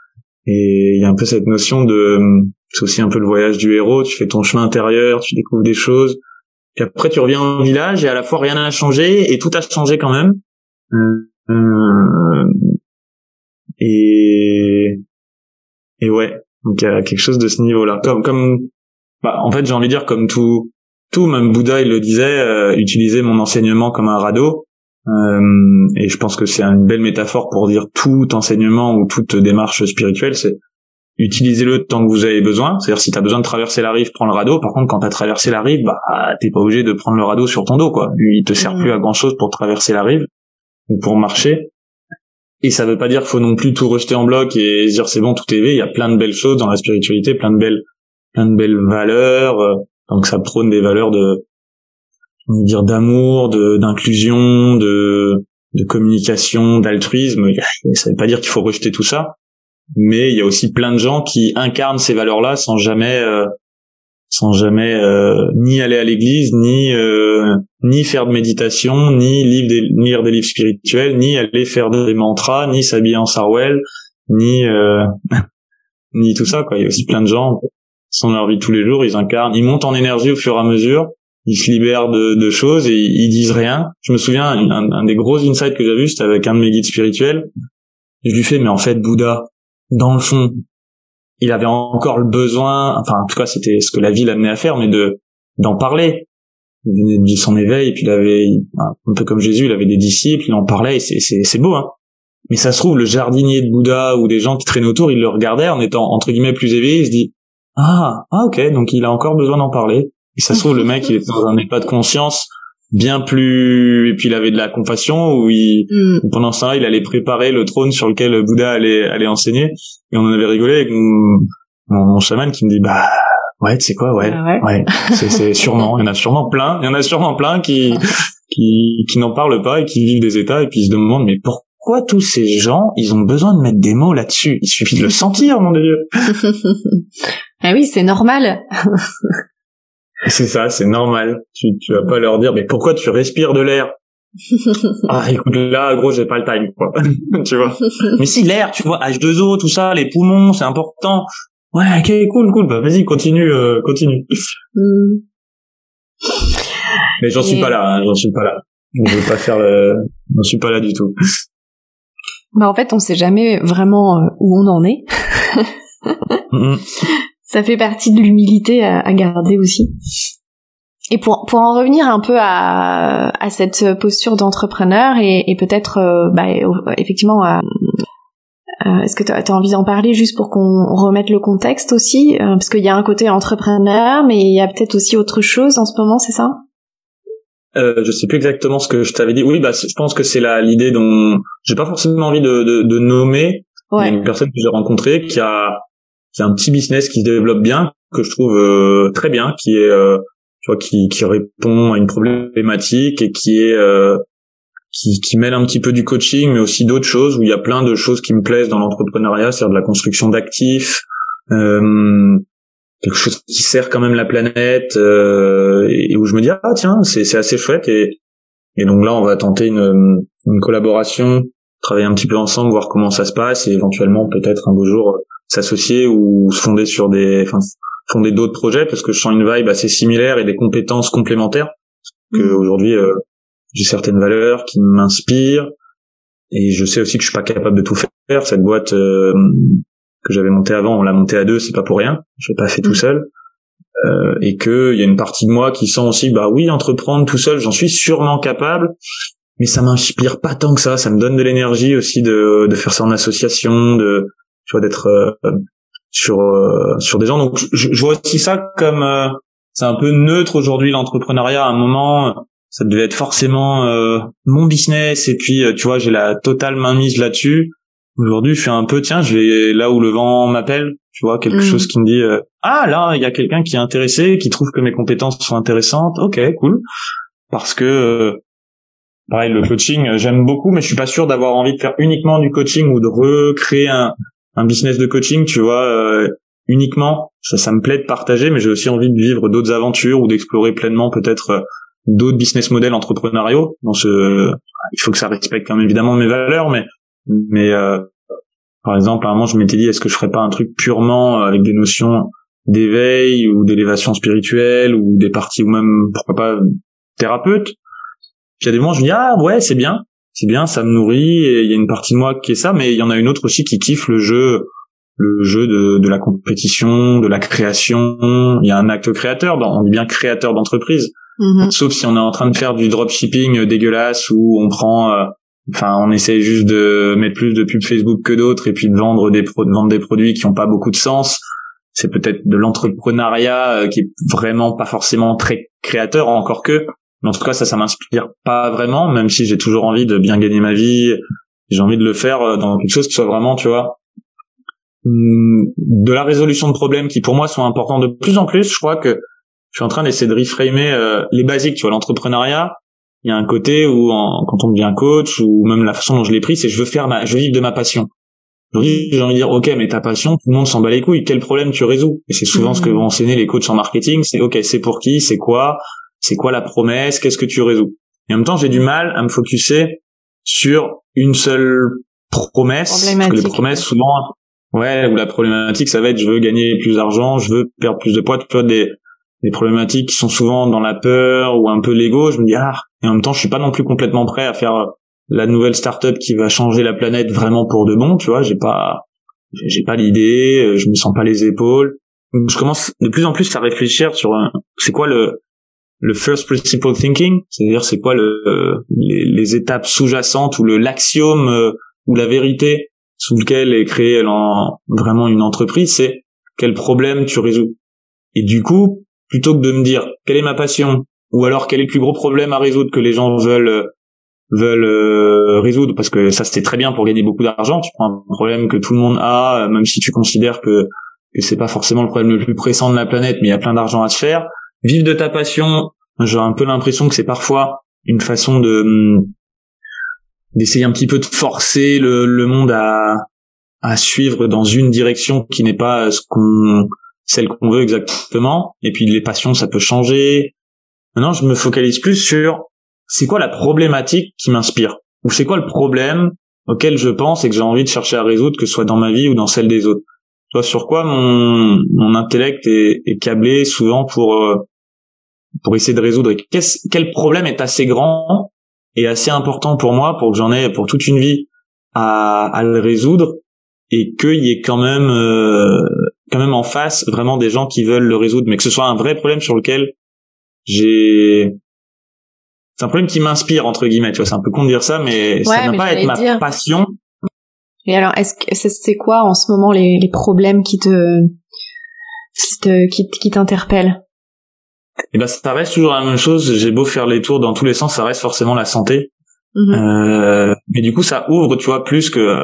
Et il y a un peu cette notion de, c'est aussi un peu le voyage du héros, tu fais ton chemin intérieur, tu découvres des choses, puis après tu reviens au village et à la fois rien n'a changé et tout a changé quand même. Et ouais, donc il y a quelque chose de ce niveau-là. Bah, en fait, j'ai envie de dire comme tout, même Bouddha, il le disait, utiliser mon enseignement comme un radeau. Et je pense que c'est une belle métaphore pour dire tout enseignement ou toute démarche spirituelle, c'est utilisez-le tant que vous avez besoin. C'est-à-dire si t'as besoin de traverser la rive, prends le radeau. Par contre, quand t'as traversé la rive, bah t'es pas obligé de prendre le radeau sur ton dos, quoi. Il te sert plus à grand-chose pour traverser la rive ou pour marcher. Et ça veut pas dire qu'il faut non plus tout rejeter en bloc et dire c'est bon, tout est vrai. Il y a plein de belles choses dans la spiritualité, plein de belles valeurs, donc ça prône des valeurs de, on va dire, d'amour, d'inclusion, de communication, d'altruisme. Ça veut pas dire qu'il faut rejeter tout ça, mais il y a aussi plein de gens qui incarnent ces valeurs-là sans jamais ni aller à l'église, ni faire de méditation, ni lire des livres spirituels, ni aller faire des mantras, ni s'habiller en sarouel, ni tout ça quoi. Il y a aussi plein de gens dans leur vie de tous les jours, ils incarnent, ils montent en énergie au fur et à mesure, ils se libèrent de choses et ils disent rien. Je me souviens, un des gros insights que j'avais vu, c'était avec un de mes guides spirituels. Je lui fais, mais en fait, Bouddha, dans le fond, il avait encore le besoin, enfin, en tout cas, c'était ce que la vie l'amenait à faire, mais d'en parler. Il venait de vivre son éveil, et puis un peu comme Jésus, il avait des disciples, il en parlait, et c'est beau, hein. Mais ça se trouve, le jardinier de Bouddha ou des gens qui traînaient autour, ils le regardaient en étant, entre guillemets, plus éveillés, ils se disent, Ah, ok, donc il a encore besoin d'en parler. Et ça se trouve, le mec, il était dans un état de conscience bien plus... Et puis il avait de la compassion, où pendant ça, il allait préparer le trône sur lequel Bouddha allait enseigner. Et on en avait rigolé avec mon chaman qui me dit, bah, ouais, tu sais quoi, ouais. C'est sûrement, il y en a sûrement plein qui n'en parlent pas et qui vivent des états, et puis ils se demandent, mais pourquoi tous ces gens, ils ont besoin de mettre des mots là-dessus? Il suffit de le sentir, mon Dieu. Ah oui, c'est normal. C'est ça, c'est normal. Tu vas pas leur dire, mais pourquoi tu respires de l'air? Ah, écoute, là, gros, j'ai pas le time, quoi. Tu vois. Mais si, l'air, tu vois, H2O, tout ça, les poumons, c'est important. Ouais, ok, cool. Bah, vas-y, continue. Mais j'en suis pas là. Je veux pas faire j'en suis pas là du tout. Bah, en fait, on sait jamais vraiment où on en est. Ça fait partie de l'humilité à garder aussi. Et pour en revenir un peu à cette posture d'entrepreneur et peut-être effectivement est-ce que t'as envie d'en parler juste pour qu'on remette le contexte aussi, parce qu'il y a un côté entrepreneur mais il y a peut-être aussi autre chose en ce moment, c'est ça? Je sais plus exactement ce que je t'avais dit. Oui, bah je pense que c'est l'idée dont j'ai pas forcément envie de nommer. Ouais. Il y a une personne que j'ai rencontrée qui a un petit business qui se développe bien, que je trouve très bien, qui est tu vois, qui répond à une problématique et qui est qui mêle un petit peu du coaching mais aussi d'autres choses, où il y a plein de choses qui me plaisent dans l'entrepreneuriat, c'est-à-dire de la construction d'actifs, quelque chose qui sert quand même la planète, et où je me dis ah tiens, c'est assez chouette, et donc là on va tenter une collaboration, travailler un petit peu ensemble, voir comment ça se passe, et éventuellement peut-être un beau jour s'associer ou se fonder fonder d'autres projets, parce que je sens une vibe assez similaire et des compétences complémentaires, que aujourd'hui j'ai certaines valeurs qui m'inspirent, Et je sais aussi que je suis pas capable de tout faire. Cette boîte que j'avais montée avant, on l'a montée à deux, c'est pas pour rien. Je l'ai pas fait tout seul. Et que il y a une partie de moi qui sent aussi, bah oui, entreprendre tout seul, j'en suis sûrement capable, mais ça m'inspire pas tant que ça. Ça me donne de l'énergie aussi de faire ça en association, de, tu vois, d'être sur des gens. Donc je vois aussi ça comme c'est un peu neutre aujourd'hui, l'entrepreneuriat. À un moment, ça devait être forcément mon business, et puis tu vois, j'ai la totale mainmise là-dessus. Aujourd'hui, je suis un peu, tiens, je vais là où le vent m'appelle, tu vois, quelque chose qui me dit ah là, il y a quelqu'un qui est intéressé, qui trouve que mes compétences sont intéressantes. OK, cool. Parce que pareil, le coaching, j'aime beaucoup, mais je suis pas sûr d'avoir envie de faire uniquement du coaching ou de recréer un business de coaching, tu vois, uniquement. Ça me plaît de partager, mais j'ai aussi envie de vivre d'autres aventures ou d'explorer pleinement peut-être d'autres business models entrepreneuriaux. Dans ce, il faut que ça respecte quand même évidemment mes valeurs, mais par exemple, à un moment, je m'étais dit, est-ce que je ferais pas un truc purement avec des notions d'éveil ou d'élévation spirituelle ou des parties, ou même pourquoi pas thérapeute. Puis il y a des moments, je me dis, ah ouais, c'est bien, ça me nourrit, et il y a une partie de moi qui est ça, mais il y en a une autre aussi qui kiffe le jeu de la compétition, de la création. Il y a un acte créateur, on dit bien créateur d'entreprise. Sauf si on est en train de faire du dropshipping dégueulasse où on prend, on essaie juste de mettre plus de pubs Facebook que d'autres et puis de vendre des produits qui n'ont pas beaucoup de sens. C'est peut-être de l'entrepreneuriat qui est vraiment pas forcément très créateur, encore que. Mais en tout cas, ça m'inspire pas vraiment, même si j'ai toujours envie de bien gagner ma vie. J'ai envie de le faire dans quelque chose qui soit vraiment, tu vois, de la résolution de problèmes qui pour moi sont importants de plus en plus. Je crois que je suis en train d'essayer de reframer les basiques, tu vois, l'entrepreneuriat. Il y a un côté où quand on devient coach, ou même la façon dont je l'ai pris, c'est je veux vivre de ma passion. Aujourd'hui, j'ai envie de dire, OK, mais ta passion, tout le monde s'en bat les couilles, quel problème tu résous? Et c'est souvent ce que vont enseigner les coachs en marketing, c'est OK, c'est pour qui, c'est quoi la promesse, qu'est-ce que tu résous? Et en même temps, j'ai du mal à me focuser sur une seule promesse, parce que les promesses souvent, ouais, ou la problématique, ça va être je veux gagner plus d'argent, je veux perdre plus de poids, tu vois, des problématiques qui sont souvent dans la peur ou un peu l'ego. Je me dis, et en même temps, je suis pas non plus complètement prêt à faire la nouvelle start-up qui va changer la planète vraiment pour de bon, tu vois, j'ai pas l'idée, je me sens pas les épaules. Donc, je commence de plus en plus à réfléchir sur c'est quoi le first principle thinking, c'est-à-dire c'est quoi les étapes sous-jacentes ou l'axiome ou la vérité sous lequel est créée vraiment une entreprise, c'est quel problème tu résous. Et du coup, plutôt que de me dire quelle est ma passion, ou alors quel est le plus gros problème à résoudre que les gens veulent résoudre, parce que ça c'était très bien pour gagner beaucoup d'argent, tu prends un problème que tout le monde a, même si tu considères que c'est pas forcément le problème le plus pressant de la planète, mais il y a plein d'argent à se faire. Vivre de ta passion, j'ai un peu l'impression que c'est parfois une façon d'essayer un petit peu de forcer le monde à suivre dans une direction qui n'est pas celle qu'on veut exactement. Et puis les passions, ça peut changer. Maintenant, je me focalise plus sur c'est quoi la problématique qui m'inspire, ou c'est quoi le problème auquel je pense et que j'ai envie de chercher à résoudre, que ce soit dans ma vie ou dans celle des autres. Soit sur quoi mon intellect est câblé souvent pour essayer de résoudre. Et quel problème est assez grand et assez important pour moi pour que j'en ai pour toute une vie à le résoudre, et qu'il y ait quand même en face vraiment des gens qui veulent le résoudre, mais que ce soit un vrai problème sur lequel c'est un problème qui m'inspire, entre guillemets, tu vois, c'est un peu con de dire ça, mais ouais, ça n'a pas à être ma passion. Et alors, est-ce que c'est quoi en ce moment les problèmes qui t'interpellent? Eh ben, ça reste toujours la même chose. J'ai beau faire les tours dans tous les sens, ça reste forcément la santé. Mais du coup, ça ouvre, tu vois, plus que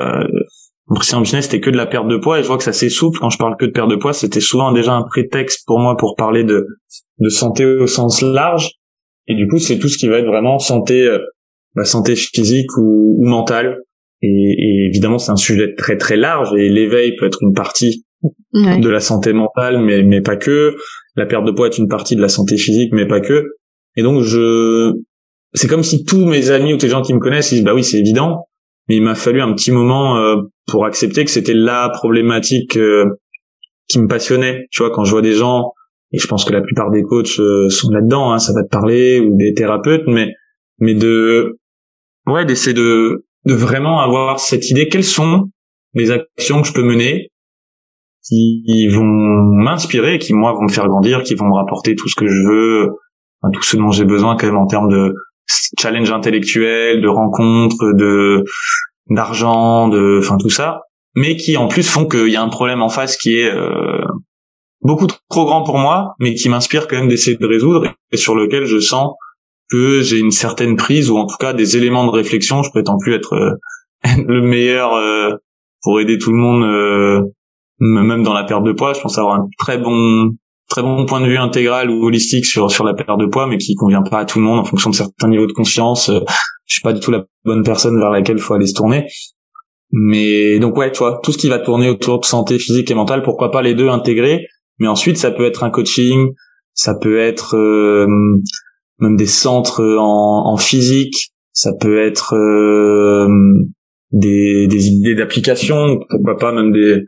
si en business c'était que de la perte de poids, et je vois que ça s'essouffle. Quand je parle que de perte de poids, c'était souvent déjà un prétexte pour moi pour parler de santé au sens large. Et du coup, c'est tout ce qui va être vraiment santé physique ou mentale. Et évidemment, c'est un sujet très très large, et l'éveil peut être une partie de la santé mentale, mais pas que. La perte de poids est une partie de la santé physique, mais pas que. Et donc, c'est comme si tous mes amis ou tous les gens qui me connaissent ils disent bah oui, c'est évident, mais il m'a fallu un petit moment pour accepter que c'était la problématique qui me passionnait. Tu vois, quand je vois des gens, et je pense que la plupart des coachs sont là-dedans, hein, ça va te parler, ou des thérapeutes, mais d'essayer de de vraiment avoir cette idée, quelles sont les actions que je peux mener qui vont m'inspirer, qui moi vont me faire grandir, qui vont me rapporter tout ce que je veux, enfin, tout ce dont j'ai besoin quand même en termes de challenge intellectuel, de rencontres, de d'argent, de, enfin tout ça, mais qui en plus font qu'il y a un problème en face qui est beaucoup trop grand pour moi, mais qui m'inspire quand même d'essayer de résoudre et sur lequel je sens que j'ai une certaine prise ou en tout cas des éléments de réflexion. Je prétends plus être le meilleur pour aider tout le monde, même dans la perte de poids. Je pense avoir un très bon point de vue intégral ou holistique sur la perte de poids, mais qui convient pas à tout le monde en fonction de certains niveaux de conscience. Je suis pas du tout la bonne personne vers laquelle faut aller se tourner. Mais donc ouais, tu vois, tout ce qui va tourner autour de santé physique et mentale, pourquoi pas les deux intégrer. Mais ensuite, ça peut être un coaching, ça peut être même des centres en physique, ça peut être des idées d'application, pourquoi pas même des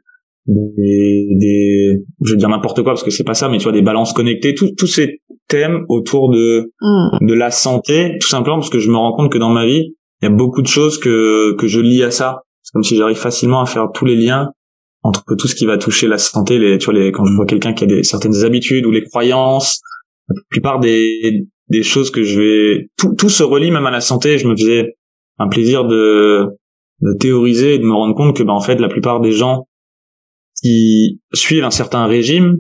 je vais dire n'importe quoi parce que c'est pas ça, mais tu vois, des balances connectées, tous ces thèmes autour de la santé, tout simplement parce que je me rends compte que dans ma vie il y a beaucoup de choses que je lie à ça. C'est comme si j'arrive facilement à faire tous les liens entre tout ce qui va toucher la santé, quand je vois quelqu'un qui a certaines habitudes ou les croyances, la plupart des choses que je vais, tout se relie même à la santé. Je me faisais un plaisir de théoriser et de me rendre compte que en fait la plupart des gens qui suivent un certain régime,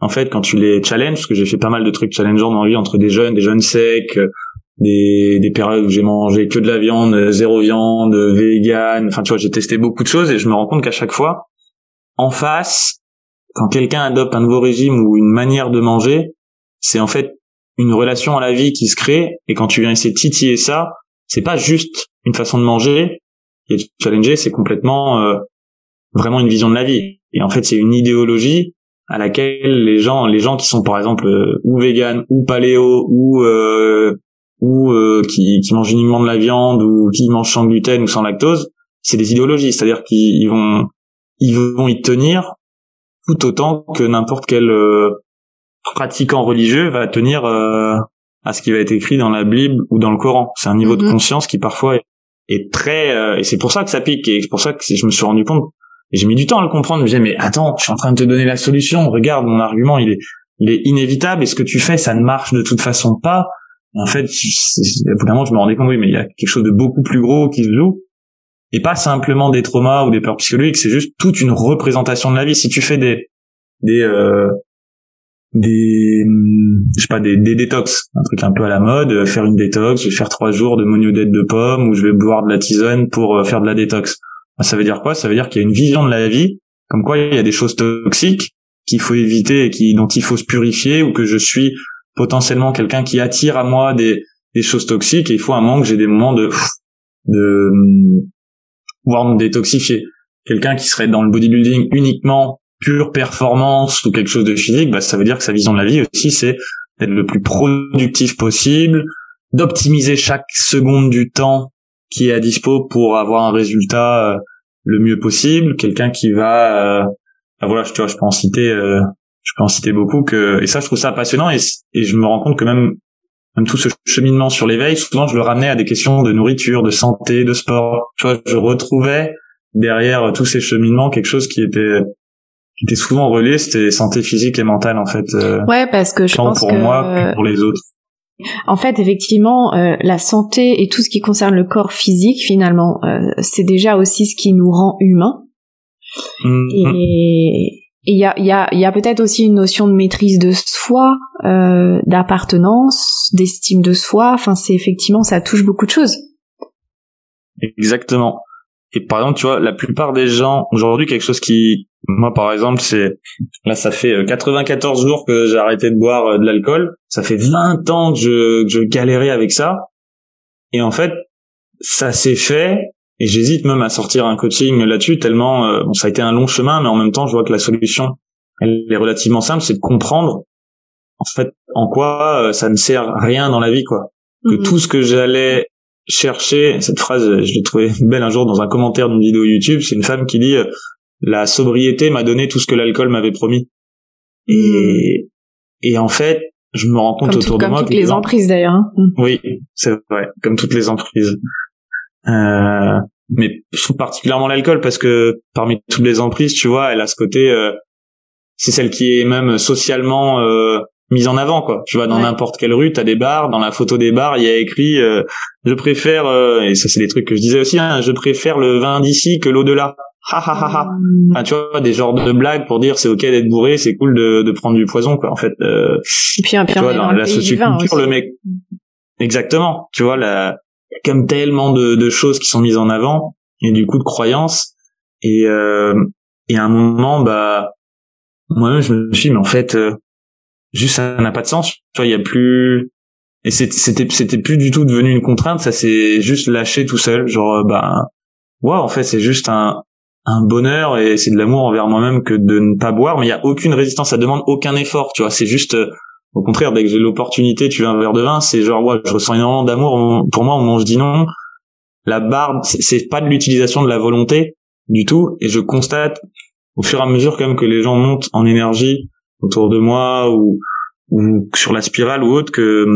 en fait, quand tu les challenges, parce que j'ai fait pas mal de trucs challengeants dans la vie, entre des jeunes secs, des périodes où j'ai mangé que de la viande, zéro viande, vegan, enfin tu vois, j'ai testé beaucoup de choses et je me rends compte qu'à chaque fois, en face, quand quelqu'un adopte un nouveau régime ou une manière de manger, c'est en fait une relation à la vie qui se crée, et quand tu viens essayer de titiller ça, c'est pas juste une façon de manger, et challenger, c'est complètement vraiment une vision de la vie. Et en fait, c'est une idéologie à laquelle les gens qui sont par exemple ou vegan ou paléo ou qui mangent uniquement de la viande ou qui mangent sans gluten ou sans lactose, c'est des idéologies, c'est-à-dire qu'ils vont y tenir tout autant que n'importe quel pratiquant religieux va tenir à ce qui va être écrit dans la Bible ou dans le Coran. C'est un niveau de conscience qui parfois est très et c'est pour ça que ça pique, et c'est pour ça que je me suis rendu compte. Et j'ai mis du temps à le comprendre. Je me disais, mais attends, je suis en train de te donner la solution. Regarde, mon argument, il est inévitable. Et ce que tu fais, ça ne marche de toute façon pas. Et en fait, évidemment, je me rendais compte, oui, mais il y a quelque chose de beaucoup plus gros qui se joue. Et pas simplement des traumas ou des peurs psychologiques. C'est juste toute une représentation de la vie. Si tu fais des détox, un truc un peu à la mode, faire une détox, je vais faire 3 jours de monodette de pommes, ou je vais boire de la tisane pour faire de la détox. Ça veut dire quoi? Ça veut dire qu'il y a une vision de la vie, comme quoi il y a des choses toxiques qu'il faut éviter et dont il faut se purifier, ou que je suis potentiellement quelqu'un qui attire à moi des choses toxiques, et il faut un moment que j'ai des moments de pouvoir me détoxifier. Quelqu'un qui serait dans le bodybuilding uniquement pure performance ou quelque chose de physique, ça veut dire que sa vision de la vie aussi, c'est d'être le plus productif possible, d'optimiser chaque seconde du temps qui est à dispo pour avoir un résultat le mieux possible. Quelqu'un qui va je peux en citer beaucoup, que et ça je trouve ça passionnant, et je me rends compte que même tout ce cheminement sur l'éveil, souvent je le ramenais à des questions de nourriture, de santé, de sport. Tu vois, je retrouvais derrière tous ces cheminements quelque chose qui était souvent relié, c'était santé physique et mentale en fait. Ouais, parce que je pense que tant pour moi que pour les autres. En fait, effectivement, la santé et tout ce qui concerne le corps physique, finalement, c'est déjà aussi ce qui nous rend humains. Et il y a peut-être aussi une notion de maîtrise de soi, d'appartenance, d'estime de soi. Enfin, c'est effectivement, ça touche beaucoup de choses. Exactement. Et par exemple, tu vois, la plupart des gens aujourd'hui, quelque chose qui, moi par exemple, ça fait 94 jours que j'ai arrêté de boire de l'alcool. Ça fait 20 ans que je galérais avec ça. Et en fait, ça s'est fait. Et j'hésite même à sortir un coaching là-dessus tellement, ça a été un long chemin, mais en même temps, je vois que la solution, elle est relativement simple, c'est de comprendre, en fait, en quoi ça ne sert à rien dans la vie, quoi. Que tout ce que j'allais chercher, cette phrase, je l'ai trouvée belle un jour dans un commentaire d'une vidéo YouTube, c'est une femme qui dit « La sobriété m'a donné tout ce que l'alcool m'avait promis. » Et en fait, je me rends compte autour de moi... Comme toutes les emprises d'ailleurs. Oui, c'est vrai, comme toutes les emprises. mais je trouve particulièrement l'alcool parce que parmi toutes les emprises, tu vois, elle a ce côté, c'est celle qui est même socialement mise en avant, quoi. Tu vois, dans n'importe quelle rue, t'as des bars, dans la photo des bars, il y a écrit je préfère, et ça c'est des trucs que je disais aussi, hein, je préfère le vin d'ici que l'au-delà. Ha ha ha ha. Enfin, tu vois, des genres de blagues pour dire c'est ok d'être bourré, c'est cool de prendre du poison, quoi, en fait. Et puis un pire, tu vois, dans la socioculture, le mec. Exactement. Tu vois, la, il y a comme tellement de choses qui sont mises en avant, et du coup de croyances, et à un moment, bah, moi-même, je me suis dit, mais en fait, juste, ça n'a pas de sens. Tu vois, il y a plus, et c'était plus du tout devenu une contrainte, ça s'est juste lâché tout seul. Genre, bah, wow, en fait, c'est juste un bonheur et c'est de l'amour envers moi-même que de ne pas boire, mais il y a aucune résistance, ça demande aucun effort, tu vois, c'est juste, au contraire, dès que j'ai l'opportunité, tu veux un verre de vin, c'est genre, ouais, je ressens énormément d'amour, pour moi, au moment où je dis non, la barbe, c'est pas de l'utilisation de la volonté, du tout, et je constate, au fur et à mesure, quand même, que les gens montent en énergie autour de moi, ou sur la spirale ou autre, que,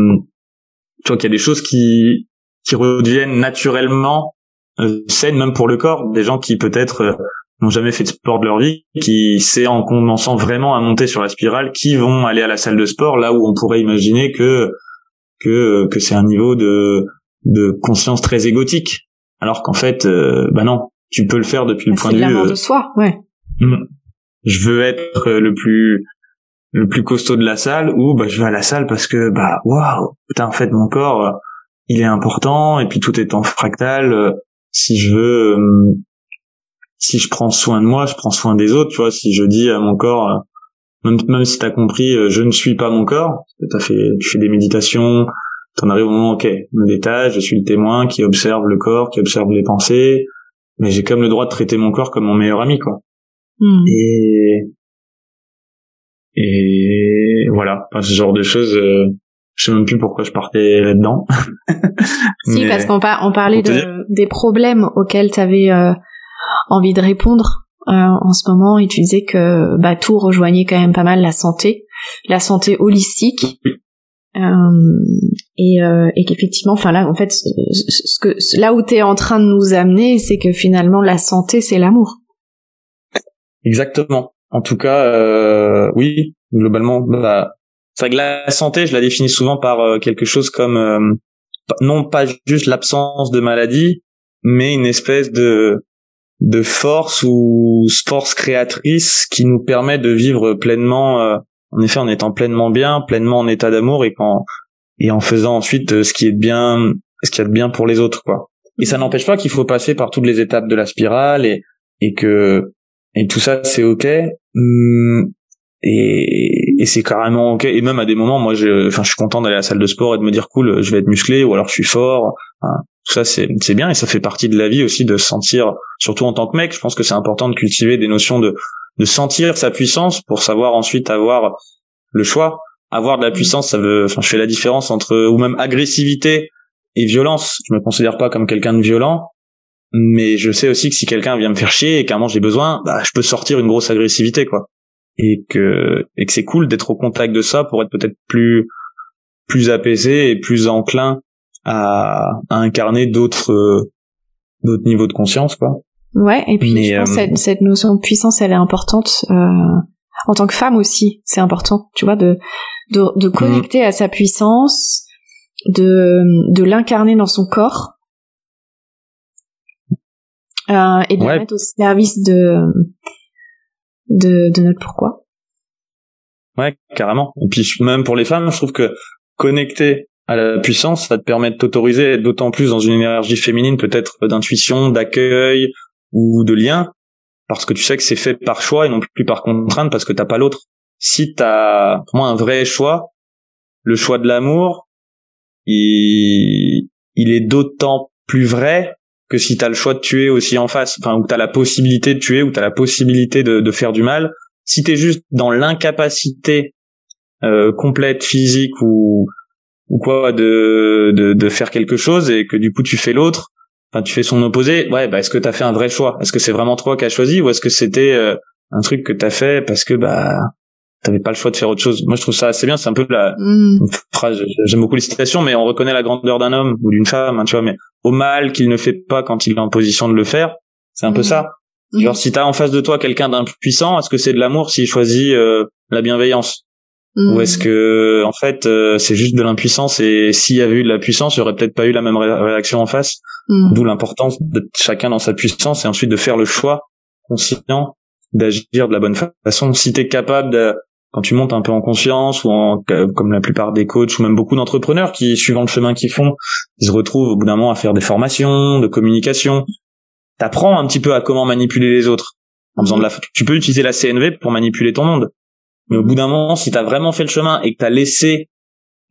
tu vois, qu'il y a des choses qui redeviennent naturellement saines, même pour le corps, des gens qui peut-être n'ont jamais fait de sport de leur vie, qui c'est en commençant vraiment à monter sur la spirale, qui vont aller à la salle de sport, là où on pourrait imaginer que c'est un niveau de conscience très égotique, alors qu'en fait, bah non, tu peux le faire depuis le point de vue. C'est l'amour de soi, ouais. Je veux être le plus costaud de la salle, ou bah je vais à la salle parce que bah waouh, putain, en fait mon corps il est important, et puis tout est en fractal. Si je veux, si je prends soin de moi, je prends soin des autres, tu vois, si je dis à mon corps, même si t'as compris, je ne suis pas mon corps, tu fais des méditations, t'en arrives au moment, ok, je me détache, je suis le témoin qui observe le corps, qui observe les pensées, mais j'ai comme le droit de traiter mon corps comme mon meilleur ami, quoi. Mmh. Et voilà, enfin, ce genre de choses, je sais même plus pourquoi je partais là-dedans. Si, parce qu'on parlait des problèmes auxquels t'avais envie de répondre en ce moment, et tu disais que bah tout rejoignait quand même pas mal la santé holistique, et qu'effectivement, enfin là, en fait, là où t'es en train de nous amener, c'est que finalement la santé, c'est l'amour. Exactement. En tout cas, oui, globalement, bah. C'est vrai que la santé, je la définis souvent par quelque chose comme, non pas juste l'absence de maladie, mais une espèce de force ou force créatrice qui nous permet de vivre pleinement, en effet en étant pleinement bien, pleinement en état d'amour, et en faisant ensuite ce qui est bien, ce qu'il y a de bien pour les autres, quoi. Et ça n'empêche pas qu'il faut passer par toutes les étapes de la spirale, et tout ça c'est ok. Et c'est carrément ok, et même à des moments, moi je suis content d'aller à la salle de sport et de me dire cool, je vais être musclé, ou alors je suis fort, enfin, tout ça c'est bien, et ça fait partie de la vie aussi de se sentir, surtout en tant que mec, je pense que c'est important de cultiver des notions de sentir sa puissance pour savoir ensuite avoir le choix. Avoir de la puissance, ça veut, enfin je fais la différence entre, ou même agressivité et violence, je me considère pas comme quelqu'un de violent, mais je sais aussi que si quelqu'un vient me faire chier et qu'à un moment j'ai besoin, bah je peux sortir une grosse agressivité, quoi. Et que c'est cool d'être au contact de ça pour être peut-être plus apaisé et plus enclin à incarner d'autres niveaux de conscience, quoi. Ouais, et puis je pense que cette notion de puissance, elle est importante en tant que femme aussi, c'est important, tu vois, de connecter à sa puissance, de l'incarner dans son corps, et de le mettre au service de notre pourquoi. Ouais, carrément. Et puis même pour les femmes, je trouve que connecter à la puissance, ça te permet de t'autoriser, d'autant plus dans une énergie féminine, peut-être d'intuition, d'accueil ou de lien, parce que tu sais que c'est fait par choix et non plus par contrainte, parce que t'as pas l'autre. Si t'as, pour moi, un vrai choix, le choix de l'amour, il est d'autant plus vrai que si t'as le choix de tuer aussi en face, enfin, ou que t'as la possibilité de tuer, ou t'as la possibilité de faire du mal, si t'es juste dans l'incapacité complète, physique ou quoi, de faire quelque chose, et que du coup tu fais l'autre, enfin tu fais son opposé, ouais, bah est-ce que t'as fait un vrai choix ? Est-ce que c'est vraiment toi qui as choisi, ou est-ce que c'était un truc que t'as fait parce que bah t'avais pas le choix de faire autre chose. Moi, je trouve ça assez bien. C'est un peu la phrase. J'aime beaucoup les citations, mais on reconnaît la grandeur d'un homme ou d'une femme, hein, tu vois. Mais au mal qu'il ne fait pas quand il est en position de le faire, c'est un peu ça. Genre, si t'as en face de toi quelqu'un d'impuissant, est-ce que c'est de l'amour s'il choisit la bienveillance? Ou est-ce que, en fait, c'est juste de l'impuissance, et s'il y avait eu de la puissance, il n'y aurait peut-être pas eu la même réaction en face. D'où l'importance d'être chacun dans sa puissance, et ensuite de faire le choix conscient d'agir de la bonne façon. Si t'es capable de, quand tu montes un peu en conscience, ou en, comme la plupart des coachs, ou même beaucoup d'entrepreneurs qui, suivant le chemin qu'ils font, ils se retrouvent au bout d'un moment à faire des formations, de communication. T'apprends un petit peu à comment manipuler les autres. En faisant de la, tu peux utiliser la CNV pour manipuler ton monde. Mais au bout d'un moment, si t'as vraiment fait le chemin et que t'as laissé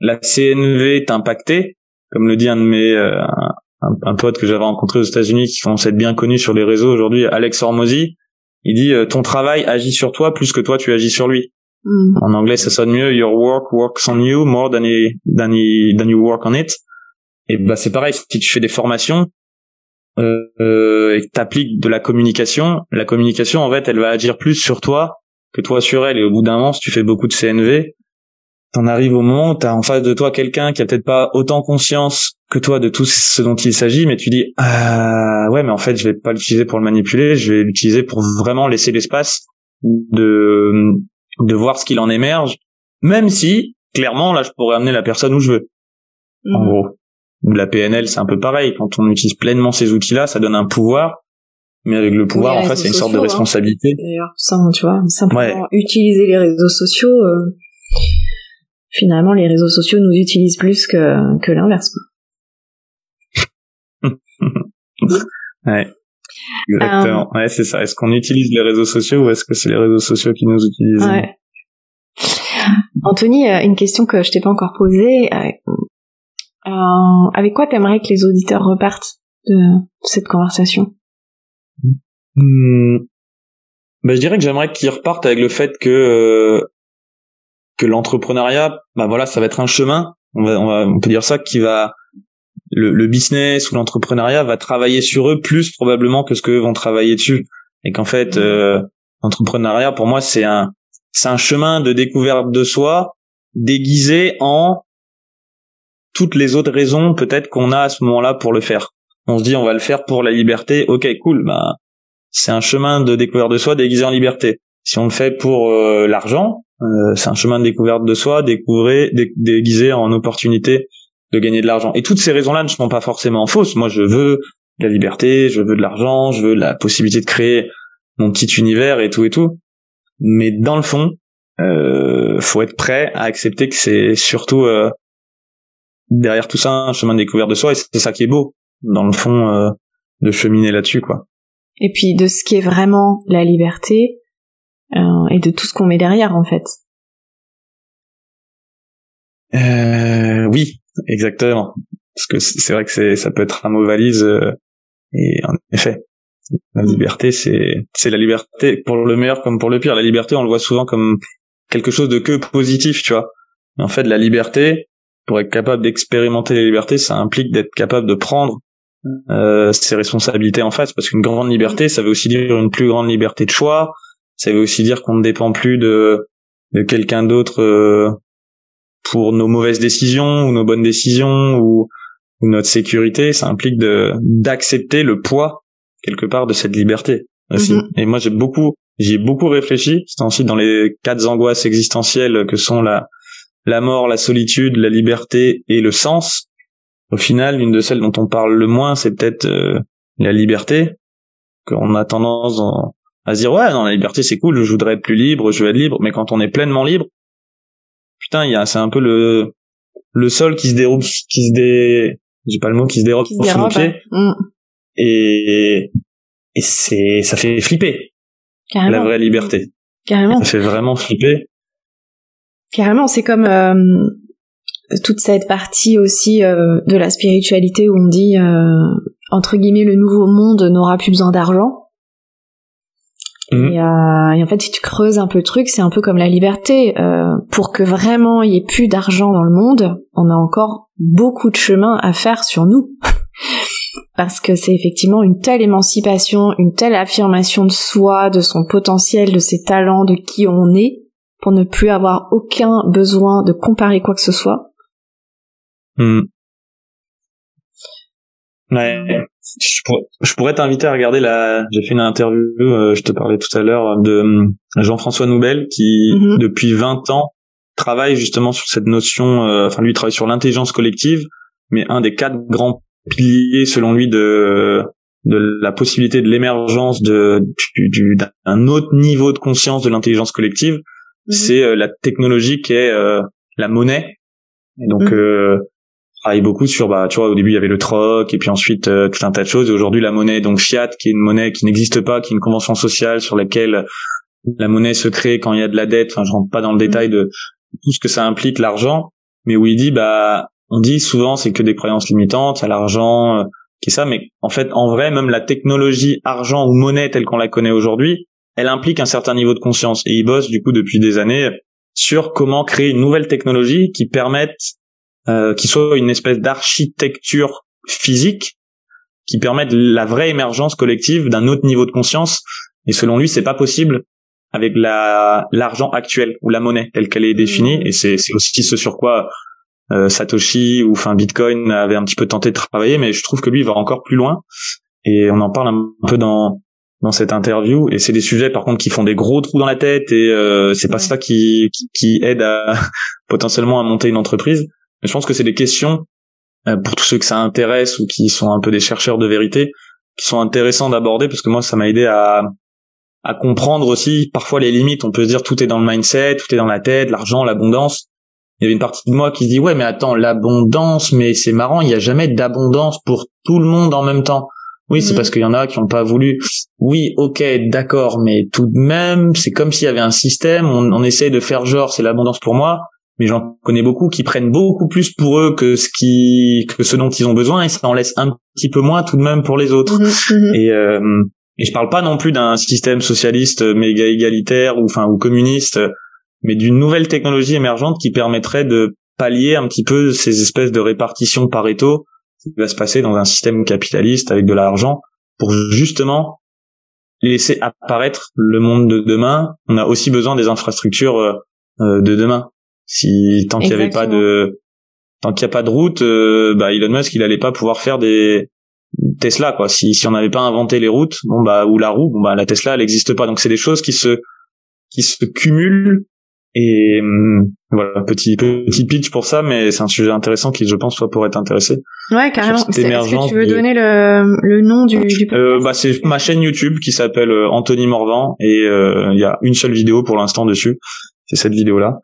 la CNV t'impacter, comme le dit un de mes, un pote que j'avais rencontré aux États-Unis qui commence à être bien connu sur les réseaux aujourd'hui, Alex Hormozi, il dit, ton travail agit sur toi plus que toi tu agis sur lui. En anglais, ça sonne mieux, your work works on you more than you work on it. Et bah, c'est pareil, si tu fais des formations, et que t'appliques de la communication, en fait, elle va agir plus sur toi que toi sur elle. Et au bout d'un moment, si tu fais beaucoup de CNV, t'en arrives au moment où t'as en face de toi quelqu'un qui a peut-être pas autant conscience que toi de tout ce dont il s'agit, mais tu dis, ah ouais, mais en fait je vais pas l'utiliser pour le manipuler, je vais l'utiliser pour vraiment laisser l'espace de voir ce qu'il en émerge, même si clairement là je pourrais amener la personne où je veux. En gros, la PNL, c'est un peu pareil. Quand on utilise pleinement ces outils-là, ça donne un pouvoir. Mais avec le pouvoir, en fait, c'est une sorte de responsabilité. Hein. D'ailleurs, ça, tu vois, simplement utiliser les réseaux sociaux, finalement, les réseaux sociaux nous utilisent plus que l'inverse. Exactement. Ouais, c'est ça. Est-ce qu'on utilise les réseaux sociaux ou est-ce que c'est les réseaux sociaux qui nous utilisent? Anthony, une question que je t'ai pas encore posée. Avec quoi t'aimerais que les auditeurs repartent de cette conversation? Ben, je dirais que j'aimerais qu'ils repartent avec le fait que l'entrepreneuriat, ben voilà, ça va être un chemin, on peut dire ça, qui va, le business ou l'entrepreneuriat va travailler sur eux plus probablement que ce qu'eux vont travailler dessus, et qu'en fait l'entrepreneuriat pour moi c'est un chemin de découverte de soi déguisé en toutes les autres raisons peut-être qu'on a à ce moment-là pour le faire. On se dit on va le faire pour la liberté, ok cool, ben c'est un chemin de découverte de soi déguisé en liberté. Si on le fait pour l'argent, c'est un chemin de découverte de soi déguisé en opportunité de gagner de l'argent. Et toutes ces raisons-là ne sont pas forcément fausses. Moi, je veux de la liberté, je veux de l'argent, je veux la possibilité de créer mon petit univers et tout et tout. Mais dans le fond, faut être prêt à accepter que c'est surtout derrière tout ça un chemin de découverte de soi, et c'est ça qui est beau, dans le fond, de cheminer là-dessus, quoi. Et puis de ce qui est vraiment la liberté, et de tout ce qu'on met derrière, en fait. Oui, exactement. Parce que c'est vrai que ça peut être un mot valise, et en effet, la liberté, c'est la liberté pour le meilleur comme pour le pire. La liberté, on le voit souvent comme quelque chose de que positif, tu vois. Mais en fait, la liberté, pour être capable d'expérimenter la liberté, ça implique d'être capable de prendre ses responsabilités en face, parce qu'une grande liberté, ça veut aussi dire une plus grande liberté de choix, ça veut aussi dire qu'on ne dépend plus de quelqu'un d'autre pour nos mauvaises décisions ou nos bonnes décisions ou notre sécurité. Ça implique d'accepter le poids quelque part de cette liberté aussi. Et moi j'y ai beaucoup réfléchi, c'est ainsi dans les 4 angoisses existentielles que sont la mort, la solitude, la liberté et le sens. Au final, l'une de celles dont on parle le moins, c'est peut-être la liberté, qu'on a tendance à se dire « Ouais, non, la liberté, c'est cool, je voudrais être plus libre, je veux être libre », mais quand on est pleinement libre, putain, c'est un peu le sol qui se dérobe, j'ai pas le mot, qui se dérobe pour son pied, et ça fait flipper, carrément. La vraie liberté. Carrément. Ça fait vraiment flipper. Carrément, c'est comme... toute cette partie aussi de la spiritualité où on dit entre guillemets le nouveau monde n'aura plus besoin d'argent. Et en fait, si tu creuses un peu le truc, c'est un peu comme la liberté. Pour que vraiment il n'y ait plus d'argent dans le monde, on a encore beaucoup de chemin à faire sur nous. Parce que c'est effectivement une telle émancipation, une telle affirmation de soi, de son potentiel, de ses talents, de qui on est, pour ne plus avoir aucun besoin de comparer quoi que ce soit. Ouais, je pourrais t'inviter à regarder j'ai fait une interview, je te parlais tout à l'heure, de Jean-François Noubel qui, depuis 20 ans, travaille justement sur cette notion, enfin lui il travaille sur l'intelligence collective, mais un des 4 grands piliers selon lui de la possibilité de l'émergence d'un autre niveau de conscience de l'intelligence collective, c'est la technologie qui est la monnaie. Et donc travaille beaucoup sur, bah, tu vois, au début il y avait le troc et puis ensuite tout un tas de choses, et aujourd'hui la monnaie, donc fiat, qui est une monnaie qui n'existe pas, qui est une convention sociale sur laquelle la monnaie se crée quand il y a de la dette, enfin je rentre pas dans le détail de tout ce que ça implique, l'argent, mais où il dit, bah, on dit souvent c'est que des croyances limitantes, il y a l'argent qui est ça, mais en fait en vrai même la technologie argent ou monnaie telle qu'on la connaît aujourd'hui, elle implique un certain niveau de conscience, et il bosse du coup depuis des années sur comment créer une nouvelle technologie qui permette, qui soit une espèce d'architecture physique qui permette la vraie émergence collective d'un autre niveau de conscience. Et selon lui, c'est pas possible avec l'argent actuel ou la monnaie telle qu'elle est définie. Et c'est aussi ce sur quoi Satoshi ou enfin Bitcoin avait un petit peu tenté de travailler, mais je trouve que lui il va encore plus loin. Et on en parle un peu dans cette interview, et c'est des sujets par contre qui font des gros trous dans la tête, et c'est pas ça qui aide à potentiellement à monter une entreprise. Mais je pense que c'est des questions pour tous ceux que ça intéresse ou qui sont un peu des chercheurs de vérité, qui sont intéressants d'aborder, parce que moi ça m'a aidé à comprendre aussi parfois les limites. On peut se dire tout est dans le mindset, tout est dans la tête, l'argent, l'abondance. Il y avait une partie de moi qui se dit ouais mais attends, l'abondance, mais c'est marrant, il n'y a jamais d'abondance pour tout le monde en même temps. Oui, c'est parce qu'il y en a qui n'ont pas voulu. Oui, ok, d'accord, mais tout de même, c'est comme s'il y avait un système, on essaye de faire genre, c'est l'abondance pour moi, mais j'en connais beaucoup qui prennent beaucoup plus pour eux que ce dont ils ont besoin, et ça en laisse un petit peu moins tout de même pour les autres. Et je parle pas non plus d'un système socialiste méga égalitaire ou communiste, mais d'une nouvelle technologie émergente qui permettrait de pallier un petit peu ces espèces de répartitions Pareto qui va se passer dans un système capitaliste avec de l'argent, pour justement laisser apparaître le monde de demain. On a aussi besoin des infrastructures de demain. Tant qu'il n'y avait pas tant qu'il n'y a pas de route, Elon Musk, il allait pas pouvoir faire des Tesla, quoi. Si on n'avait pas inventé les routes, ou la roue, la Tesla, elle n'existe pas. Donc c'est des choses qui se cumulent. Et voilà, petit pitch pour ça, mais c'est un sujet intéressant qui, je pense, toi pourrait t'intéresser. Ouais, carrément. Est-ce que tu veux donner le nom du podcast ? C'est ma chaîne YouTube qui s'appelle Anthony Morvan, et il y a une seule vidéo pour l'instant dessus. C'est cette vidéo-là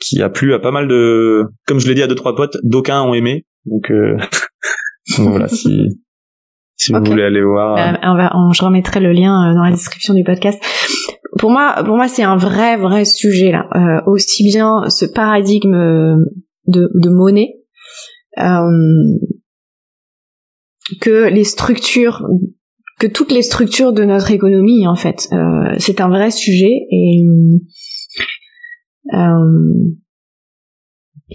qui a plu à pas mal de, comme je l'ai dit à 2-3 potes, d'aucuns ont aimé. Donc voilà, si vous voulez aller voir. Je remettrai le lien dans la description du podcast. Pour moi, c'est un vrai sujet là. Aussi bien ce paradigme de monnaie que les structures, que toutes les structures de notre économie en fait. C'est un vrai sujet, et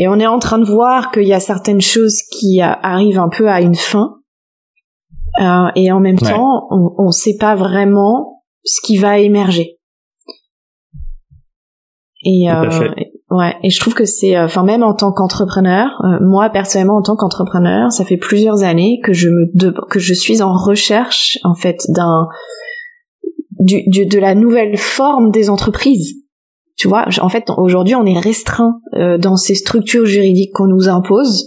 on est en train de voir qu'il y a certaines choses qui arrivent un peu à une fin, et en même temps, on sait pas vraiment ce qui va émerger. Et je trouve que c'est, même en tant qu'entrepreneur, moi personnellement en tant qu'entrepreneur, ça fait plusieurs années que je suis en recherche en fait de la nouvelle forme des entreprises. Tu vois, en fait aujourd'hui on est restreint dans ces structures juridiques qu'on nous impose,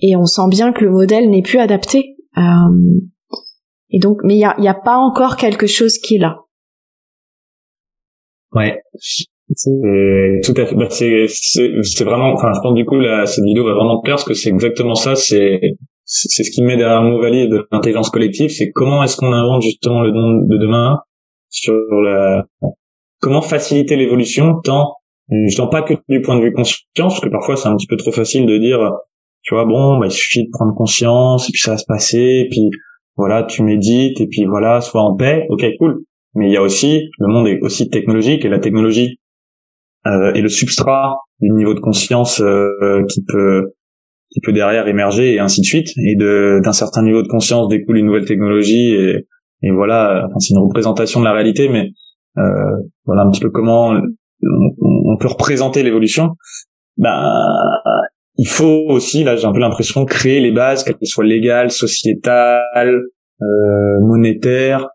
et on sent bien que le modèle n'est plus adapté. Et donc, mais il y a pas encore quelque chose qui est là. Ouais. Tout à fait. Bah, c'est vraiment. Enfin, je pense du coup cette vidéo va vraiment plaire, parce que c'est exactement ça. C'est ce qui met derrière le mot valise de l'intelligence collective. C'est comment est-ce qu'on invente justement le monde de demain, comment faciliter l'évolution, tant pas que du point de vue conscience, parce que parfois c'est un petit peu trop facile de dire, tu vois, il suffit de prendre conscience et puis ça va se passer, et puis voilà, tu médites et puis voilà, sois en paix. Ok, cool. Mais il y a aussi, le monde est aussi technologique, et la technologie et le substrat du niveau de conscience qui peut derrière émerger, et ainsi de suite, et d'un certain niveau de conscience découle une nouvelle technologie, et voilà, enfin, c'est une représentation de la réalité, mais voilà un petit peu comment on, on peut représenter l'évolution, il faut aussi, là j'ai un peu l'impression, créer les bases, qu'elles soient légales, sociétales, monétaires,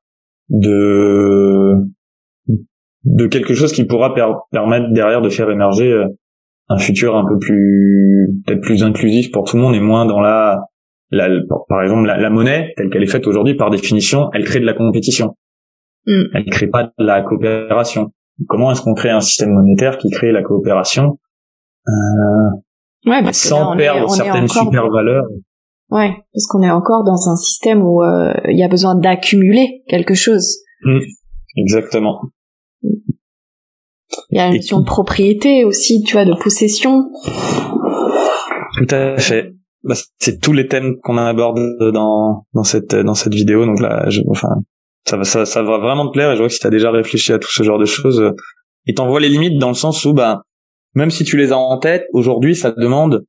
de quelque chose qui pourra permettre derrière de faire émerger un futur un peu plus, peut-être plus inclusif pour tout le monde et moins dans la monnaie telle qu'elle est faite aujourd'hui. Par définition, elle crée de la compétition. Elle crée pas de la coopération. Comment est-ce qu'on crée un système monétaire qui crée la coopération sans perdre certaines super valeurs? Ouais, parce qu'on est encore dans un système où il y a besoin d'accumuler quelque chose. Exactement. Il y a une notion de propriété aussi, tu vois, de possession. Tout à fait. C'est tous les thèmes qu'on aborde dans cette vidéo. Donc là, ça va vraiment te plaire. Et je vois que si t'as déjà réfléchi à tout ce genre de choses, et t'en vois les limites dans le sens où, même si tu les as en tête, aujourd'hui, ça demande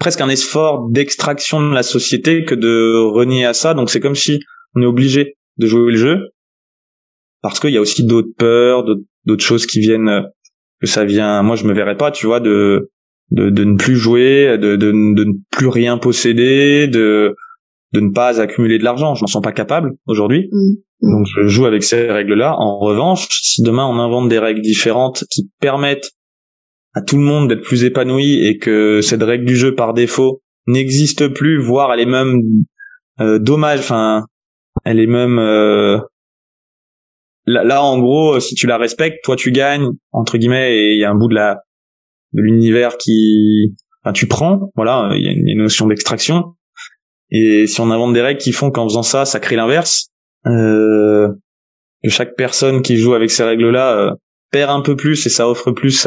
presque un effort d'extraction de la société que de renier à ça. Donc c'est comme si on est obligé de jouer le jeu. Parce qu'il y a aussi d'autres peurs, d'autres choses qui viennent, que ça vient. Moi, je me verrais pas, tu vois, de ne plus jouer, de ne plus rien posséder, de ne pas accumuler de l'argent. Je m'en sens pas capable aujourd'hui. Donc, je joue avec ces règles-là. En revanche, si demain on invente des règles différentes qui permettent à tout le monde d'être plus épanoui et que cette règle du jeu par défaut n'existe plus, voire elle est même dommage. Enfin, elle est même Là, en gros, si tu la respectes, toi, tu gagnes, entre guillemets, et il y a un bout de l'univers qui, tu prends, voilà, il y a une notion d'extraction. Et si on invente des règles qui font qu'en faisant ça, ça crée l'inverse, que chaque personne qui joue avec ces règles-là, perd un peu plus et ça offre plus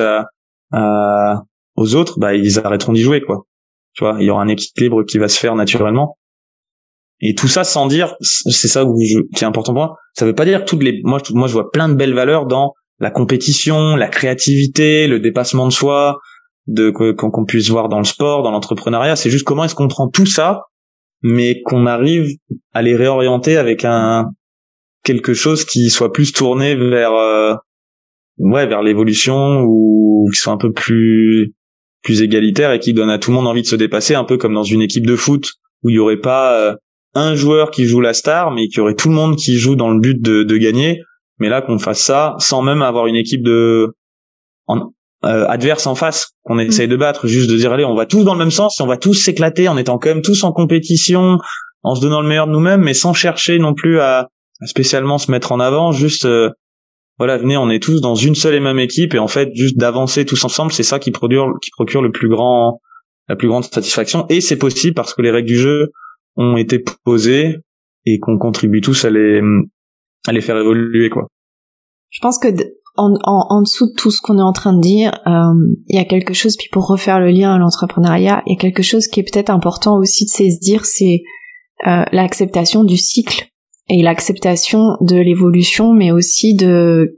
aux autres, ils arrêteront d'y jouer, quoi. Tu vois, il y aura un équilibre qui va se faire naturellement. Et tout ça sans dire, c'est ça qui est important pour moi. Ça veut pas dire moi je vois plein de belles valeurs dans la compétition, la créativité, le dépassement de soi, qu'on puisse voir dans le sport, dans l'entrepreneuriat. C'est juste comment est-ce qu'on prend tout ça, mais qu'on arrive à les réorienter avec quelque chose qui soit plus tourné vers l'évolution ou qui soit un peu plus égalitaire et qui donne à tout le monde envie de se dépasser, un peu comme dans une équipe de foot où il y aurait pas un joueur qui joue la star, mais qu'il y aurait tout le monde qui joue dans le but de gagner, mais là qu'on fasse ça sans même avoir une équipe adverse en face qu'on essaye de battre, juste de dire allez, on va tous dans le même sens, on va tous s'éclater en étant quand même tous en compétition, en se donnant le meilleur de nous-mêmes, mais sans chercher non plus à spécialement se mettre en avant, juste venez, on est tous dans une seule et même équipe, et en fait juste d'avancer tous ensemble, c'est ça qui procure la plus grande satisfaction. Et c'est possible parce que les règles du jeu ont été posées et qu'on contribue tous à les faire évoluer, quoi. Je pense que en dessous de tout ce qu'on est en train de dire, il y a quelque chose, puis pour refaire le lien à l'entrepreneuriat, il y a quelque chose qui est peut-être important aussi de saisir, c'est l'acceptation du cycle et l'acceptation de l'évolution, mais aussi de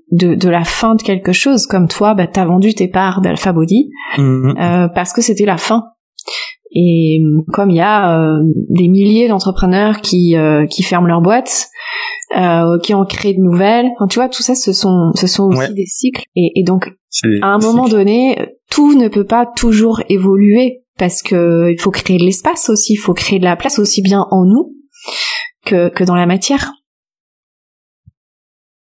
la fin de quelque chose. Comme toi, t'as vendu tes parts d'Alpha Body parce que c'était la fin. Et comme il y a des milliers d'entrepreneurs qui ferment leur boîte, qui en créent de nouvelles, tu vois, tout ça, ce sont aussi des cycles. Et donc, à un moment donné, tout ne peut pas toujours évoluer parce que il faut créer de l'espace aussi, il faut créer de la place aussi bien en nous que dans la matière.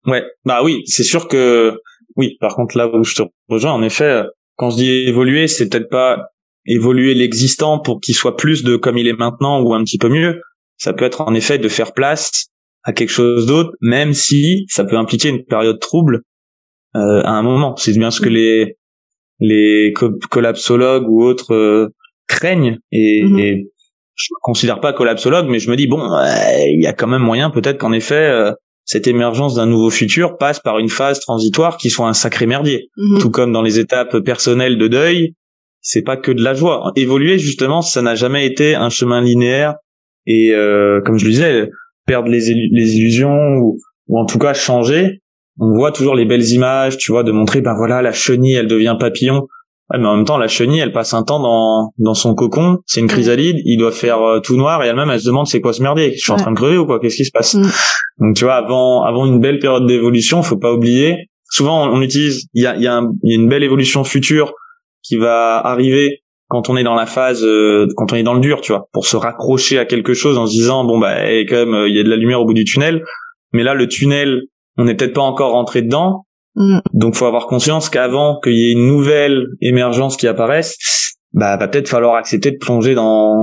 Ouais, oui, c'est sûr que oui. Par contre, là où je te rejoins, en effet, quand je dis évoluer, c'est peut-être pas évoluer l'existant pour qu'il soit plus de comme il est maintenant ou un petit peu mieux. Ça peut être en effet de faire place à quelque chose d'autre, même si ça peut impliquer une période trouble à un moment. C'est bien ce que les collapsologues ou autres craignent, et je me considère pas collapsologue, mais je me dis il y a quand même moyen peut-être qu'en effet cette émergence d'un nouveau futur passe par une phase transitoire qui soit un sacré merdier, tout comme dans les étapes personnelles de deuil. C'est pas que de la joie. Évoluer, justement, ça n'a jamais été un chemin linéaire. Et comme je le disais, perdre les illusions ou en tout cas changer. On voit toujours les belles images, tu vois, de montrer, la chenille, elle devient papillon. Ouais, mais en même temps, la chenille, elle passe un temps dans son cocon. C'est une chrysalide. Il doit faire tout noir et elle-même, elle se demande c'est quoi ce merdier. Je suis en train de crever ou quoi? Qu'est-ce qui se passe? Donc tu vois, avant une belle période d'évolution, faut pas oublier souvent on utilise, il y a une belle évolution future qui va arriver quand on est dans la phase, quand on est dans le dur, tu vois, pour se raccrocher à quelque chose en se disant bon bah quand même il y a de la lumière au bout du tunnel, mais là le tunnel on n'est peut-être pas encore rentré dedans, donc faut avoir conscience qu'avant qu'il y ait une nouvelle émergence qui apparaisse, bah va peut-être falloir accepter de plonger dans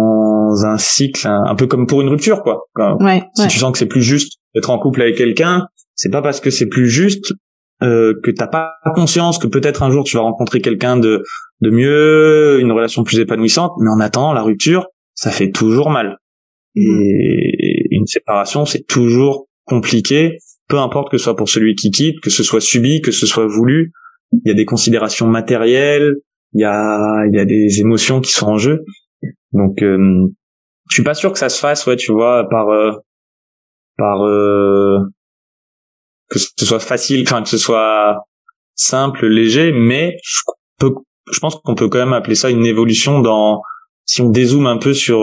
un cycle un peu comme pour une rupture quoi. Ouais, si tu sens que c'est plus juste d'être en couple avec quelqu'un, c'est pas parce que c'est plus juste que t'as pas conscience que peut-être un jour tu vas rencontrer quelqu'un de mieux, une relation plus épanouissante, mais en attendant la rupture, ça fait toujours mal. Et une séparation, c'est toujours compliqué, peu importe que ce soit pour celui qui quitte, que ce soit subi, que ce soit voulu, il y a des considérations matérielles, il y a des émotions qui sont en jeu. Donc je suis pas sûr que ça se fasse, ouais, tu vois, par que ce soit facile, enfin que ce soit simple, léger, mais je pense qu'on peut quand même appeler ça une évolution dans, si on dézoome un peu sur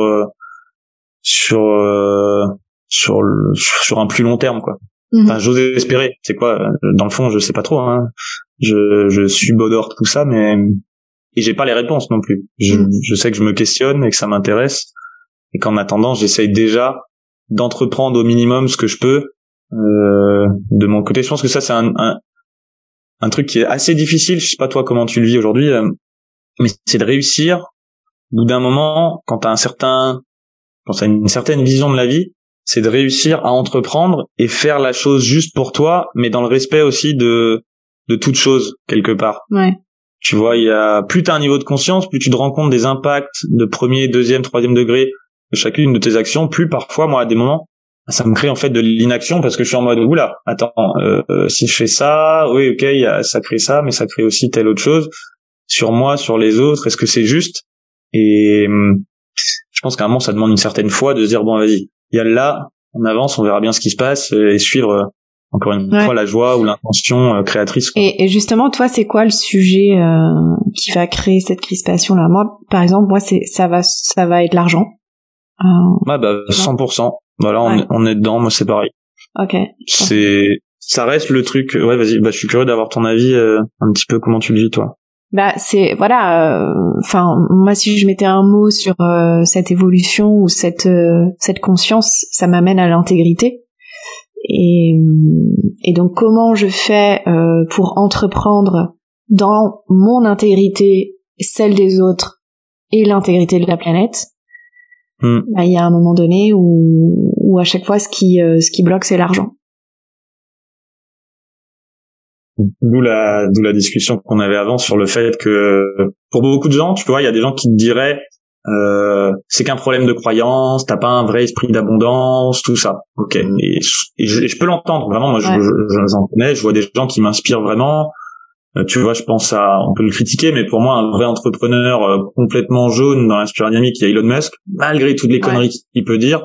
un plus long terme, quoi. Enfin, j'ose espérer. C'est quoi? Dans le fond, je sais pas trop, hein. Je subodore tout ça, mais, et j'ai pas les réponses non plus. Je sais que je me questionne et que ça m'intéresse. Et qu'en attendant, j'essaye déjà d'entreprendre au minimum ce que je peux, de mon côté. Je pense que ça, c'est un truc qui est assez difficile. Je sais pas toi comment tu le vis aujourd'hui, mais c'est de réussir. Au bout d'un moment, quand t'as une certaine vision de la vie, c'est de réussir à entreprendre et faire la chose juste pour toi, mais dans le respect aussi de toute chose, quelque part. Ouais. Tu vois, plus t'as un niveau de conscience, plus tu te rends compte des impacts de premier, deuxième, troisième degré de chacune de tes actions, plus parfois, moi, à des moments, ça me crée en fait de l'inaction parce que je suis en mode oula, attends, si je fais ça, oui, ok, ça crée ça, mais ça crée aussi telle autre chose sur moi, sur les autres. Est-ce que c'est juste? Et je pense qu'à un moment, ça demande une certaine foi de se dire bon, vas-y, il y a là, on avance, on verra bien ce qui se passe et suivre encore une fois la joie ou l'intention créatrice. Quoi. Et justement, toi, c'est quoi le sujet qui va créer cette crispation là? Moi, par exemple, ça va être l'argent. Ah bah 100%. Voilà, on est dedans, moi c'est pareil. Ok. Ça reste le truc. Ouais, vas-y. Bah, je suis curieux d'avoir ton avis un petit peu. Comment tu le vis, toi? Bah, c'est voilà. Enfin, moi, si je mettais un mot sur cette évolution ou cette conscience, ça m'amène à l'intégrité. Et donc, comment je fais pour entreprendre dans mon intégrité, celle des autres et l'intégrité de la planète? Bah, y a un moment donné où à chaque fois ce qui bloque c'est l'argent. D'où la discussion qu'on avait avant sur le fait que pour beaucoup de gens, tu vois, il y a des gens qui te diraient c'est qu'un problème de croyance, t'as pas un vrai esprit d'abondance, tout ça. Ok, et je peux l'entendre vraiment. Moi, j'en connais, je vois des gens qui m'inspirent vraiment. Tu vois, je pense on peut le critiquer, mais pour moi, un vrai entrepreneur complètement jaune dans la Spirale Dynamique, il y a Elon Musk, malgré toutes les conneries qu'il peut dire,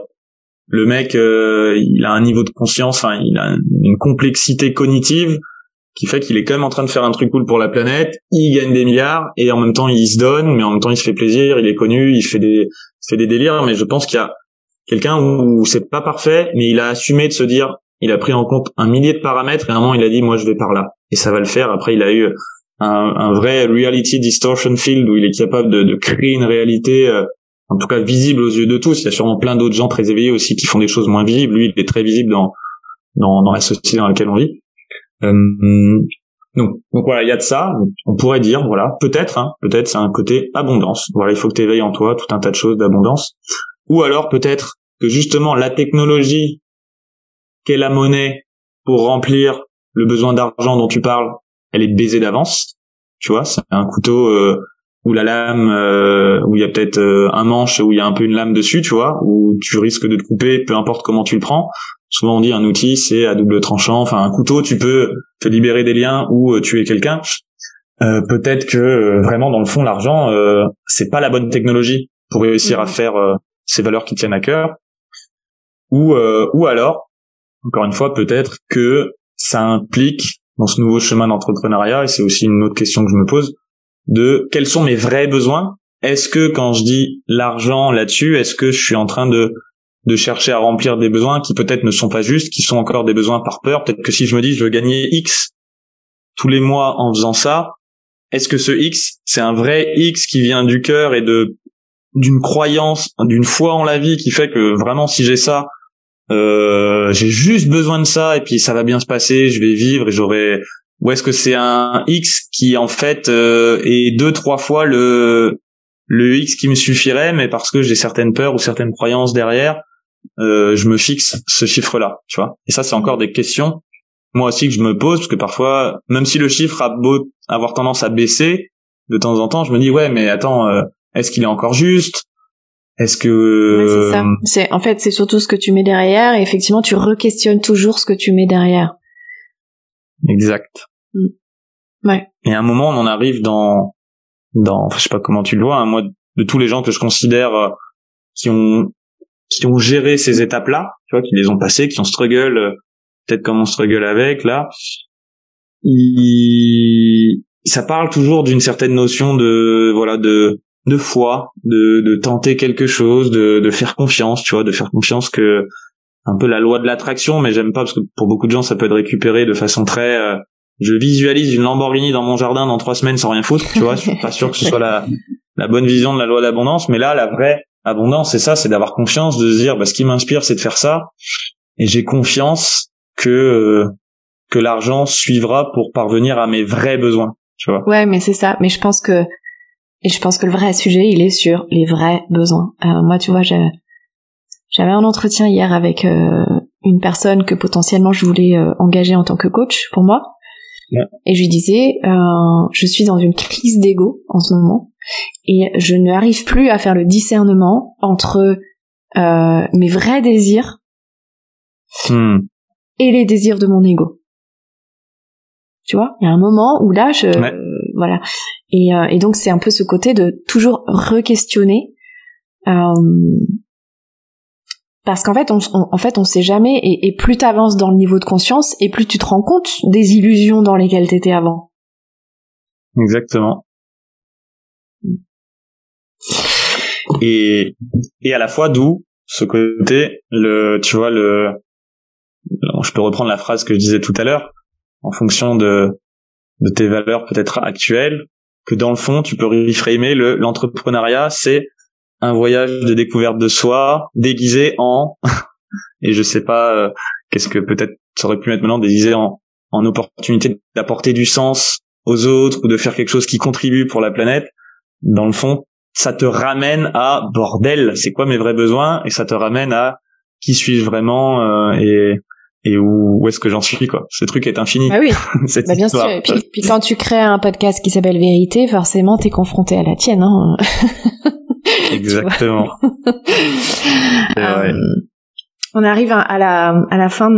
le mec, il a un niveau de conscience, enfin, il a une complexité cognitive qui fait qu'il est quand même en train de faire un truc cool pour la planète, il gagne des milliards, et en même temps, il se donne, mais en même temps, il se fait plaisir, il est connu, il fait des délires, mais je pense qu'il y a quelqu'un où c'est pas parfait, mais il a assumé de se dire, il a pris en compte un millier de paramètres et à un moment il a dit moi je vais par là et ça va le faire. Après il a eu un vrai reality distortion field où il est capable de créer une réalité en tout cas visible aux yeux de tous. Il y a sûrement plein d'autres gens très éveillés aussi qui font des choses moins visibles. Lui il est très visible dans la société dans laquelle on vit. Donc voilà, il y a de ça. On pourrait dire voilà, peut-être c'est un côté abondance. Voilà, il faut que tu éveilles en toi tout un tas de choses d'abondance. Ou alors peut-être que justement la technologie qu'est la monnaie pour remplir le besoin d'argent dont tu parles, elle est baisée d'avance. Tu vois, c'est un couteau où la lame, où il y a peut-être un manche, où il y a un peu une lame dessus, tu vois, où tu risques de te couper, peu importe comment tu le prends. Souvent on dit un outil, c'est à double tranchant. Enfin, un couteau, tu peux te libérer des liens ou tuer quelqu'un. Peut-être que vraiment, dans le fond, l'argent, c'est pas la bonne technologie pour réussir à faire ces valeurs qui tiennent à cœur. Ou alors, encore une fois, peut-être que ça implique, dans ce nouveau chemin d'entrepreneuriat, et c'est aussi une autre question que je me pose, de quels sont mes vrais besoins? Est-ce que quand je dis l'argent là-dessus, est-ce que je suis en train de chercher à remplir des besoins qui peut-être ne sont pas justes, qui sont encore des besoins par peur? Peut-être que si je me dis je veux gagner X, tous les mois en faisant ça, est-ce que ce X, c'est un vrai X qui vient du cœur et d'une croyance, d'une foi en la vie qui fait que vraiment si j'ai ça, j'ai juste besoin de ça et puis ça va bien se passer, je vais vivre et j'aurai... Ou est-ce que c'est un X qui en fait est 2-3 fois le X qui me suffirait, mais parce que j'ai certaines peurs ou certaines croyances derrière, je me fixe ce chiffre-là, tu vois. Et ça, c'est encore des questions, moi aussi, que je me pose, parce que parfois, même si le chiffre a beau avoir tendance à baisser, de temps en temps, je me dis, ouais, mais attends, est-ce qu'il est encore juste ? Est-ce que... Ouais, c'est ça. En fait, c'est surtout ce que tu mets derrière, et effectivement, tu re-questionnes toujours ce que tu mets derrière. Exact. Ouais. Et à un moment, on en arrive dans, je sais pas comment tu le vois, hein, moi, de tous les gens que je considère qui ont géré ces étapes-là, tu vois, qui les ont passées, qui ont struggle, peut-être comme on struggle avec, là, ça parle toujours d'une certaine notion de foi, de tenter quelque chose, de faire confiance, tu vois, de faire confiance que, un peu la loi de l'attraction, mais j'aime pas parce que pour beaucoup de gens, ça peut être récupéré de façon très, je visualise une Lamborghini dans mon jardin dans 3 semaines sans rien foutre, tu vois, je suis pas sûr que ce soit la bonne vision de la loi d'abondance, mais là, la vraie abondance, c'est ça, c'est d'avoir confiance, de se dire, bah, ce qui m'inspire, c'est de faire ça, et j'ai confiance que l'argent suivra pour parvenir à mes vrais besoins, tu vois. Ouais, mais c'est ça, mais je pense que le vrai sujet, il est sur les vrais besoins. Moi, tu vois, j'avais un entretien hier avec une personne que potentiellement je voulais engager en tant que coach pour moi. Ouais. Et je lui disais, je suis dans une crise d'ego en ce moment et je n'arrive plus à faire le discernement entre mes vrais désirs et les désirs de mon ego. Tu vois, il y a un moment où là, ouais. Voilà. Et donc c'est un peu ce côté de toujours re-questionner. Parce qu'en fait, on sait jamais, et plus t'avances dans le niveau de conscience, et plus tu te rends compte des illusions dans lesquelles t'étais avant. Exactement. Et à la fois, d'où ce côté, je peux reprendre la phrase que je disais tout à l'heure, en fonction de tes valeurs peut-être actuelles, que dans le fond, tu peux reframer l'entrepreneuriat, c'est un voyage de découverte de soi, déguisé en, et je sais pas, qu'est-ce que peut-être ça aurait pu mettre maintenant, déguisé en opportunité d'apporter du sens aux autres ou de faire quelque chose qui contribue pour la planète. Dans le fond, ça te ramène à bordel, c'est quoi mes vrais besoins, et ça te ramène à qui suis-je vraiment, et où est-ce que j'en suis, quoi. Ce truc est infini. Ah oui. Bah bien sûr. Et puis quand tu crées un podcast qui s'appelle Vérité, forcément t'es confronté à la tienne, hein. Exactement. On arrive à la fin de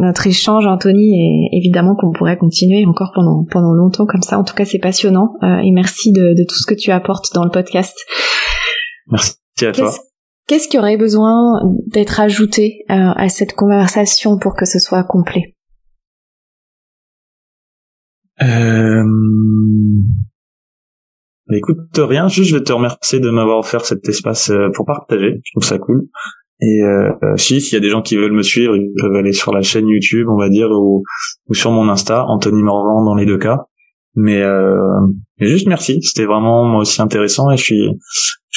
notre échange, Anthony, et évidemment qu'on pourrait continuer encore pendant longtemps comme ça. En tout cas, c'est passionnant, et merci de tout ce que tu apportes dans le podcast. Merci à toi. Qu'est-ce qui aurait besoin d'être ajouté à cette conversation pour que ce soit complet ? Écoute, rien, juste je vais te remercier de m'avoir offert cet espace pour partager, je trouve ça cool. Et s'il y a des gens qui veulent me suivre, ils peuvent aller sur la chaîne YouTube, on va dire, ou sur mon Insta, Anthony Morvan dans les deux cas. Mais juste merci, c'était vraiment moi aussi intéressant et je suis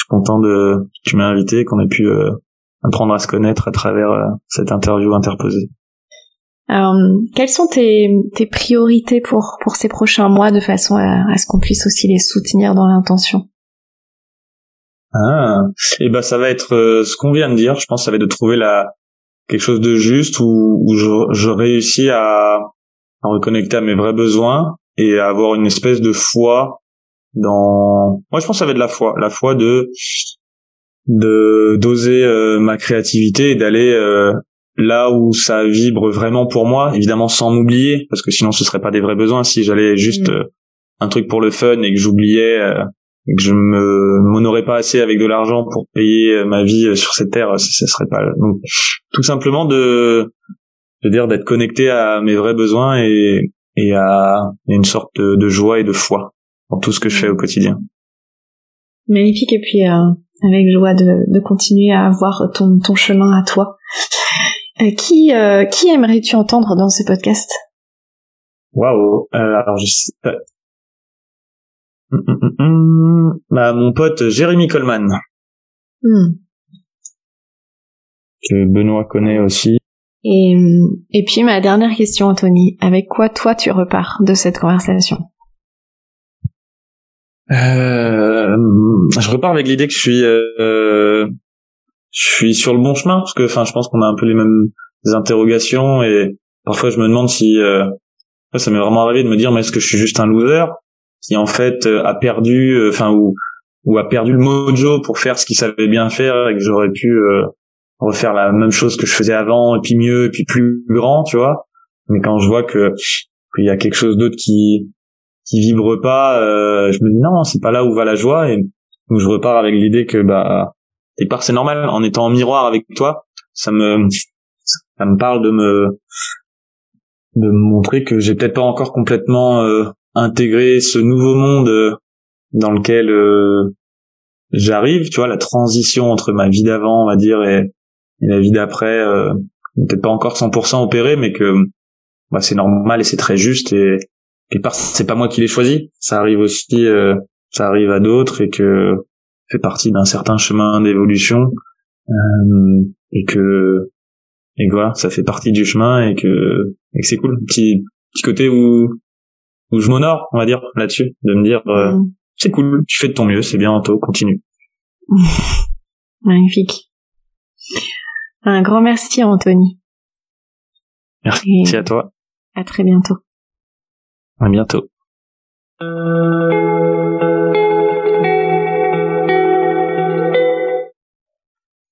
content que tu m'as invité et qu'on ait pu apprendre à se connaître à travers cette interview interposée. Quelles sont tes priorités pour ces prochains mois de façon à ce qu'on puisse aussi les soutenir dans l'intention? Et ben ça va être ce qu'on vient de dire. Je pense que ça va être de trouver quelque chose de juste où je réussis à reconnecter à mes vrais besoins et à avoir une espèce de foi dans. Moi, je pense que ça va être la foi de d'oser ma créativité et d'aller là où ça vibre vraiment pour moi, évidemment sans m'oublier, parce que sinon ce serait pas des vrais besoins si j'allais juste un truc pour le fun et que j'oubliais, et que je m'honorais pas assez avec de l'argent pour payer ma vie sur cette terre, ça serait pas. Donc tout simplement d'être connecté à mes vrais besoins et à une sorte de joie et de foi dans tout ce que je fais au quotidien. Magnifique, et puis avec joie de continuer à avoir ton chemin à toi. Qui aimerais-tu entendre dans ce podcast ? Waouh. Alors je sais pas. Bah, mon pote Jérémy Coleman. Que Benoît connaît aussi. Et puis ma dernière question, Anthony, avec quoi toi tu repars de cette conversation? Je repars avec l'idée que je suis sur le bon chemin, parce que enfin je pense qu'on a un peu les mêmes interrogations, et parfois je me demande si ça m'est vraiment arrivé de me dire mais est-ce que je suis juste un loser qui en fait a perdu ou a perdu le mojo pour faire ce qu'il savait bien faire, et que j'aurais pu refaire la même chose que je faisais avant, et puis mieux, et puis plus grand, tu vois. Mais quand je vois que il y a quelque chose d'autre qui vibre pas, je me dis non, c'est pas là où va la joie, et donc je repars avec l'idée que bah quelque part c'est normal. En étant en miroir avec toi, ça me parle de me montrer que j'ai peut-être pas encore complètement intégré ce nouveau monde dans lequel j'arrive, tu vois, la transition entre ma vie d'avant, on va dire, et la vie d'après, peut-être pas encore 100% opérée, mais que bah, c'est normal et c'est très juste, et quelque part c'est pas moi qui l'ai choisi, ça arrive aussi, ça arrive à d'autres, et que fait partie d'un certain chemin d'évolution, et que voilà, ça fait partie du chemin, et que c'est cool, petit côté où je m'honore, on va dire, là-dessus, de me dire c'est cool, tu fais de ton mieux, c'est bien Anto, continue. Magnifique. Un grand merci Anthony. Merci et à toi. À très bientôt. À bientôt.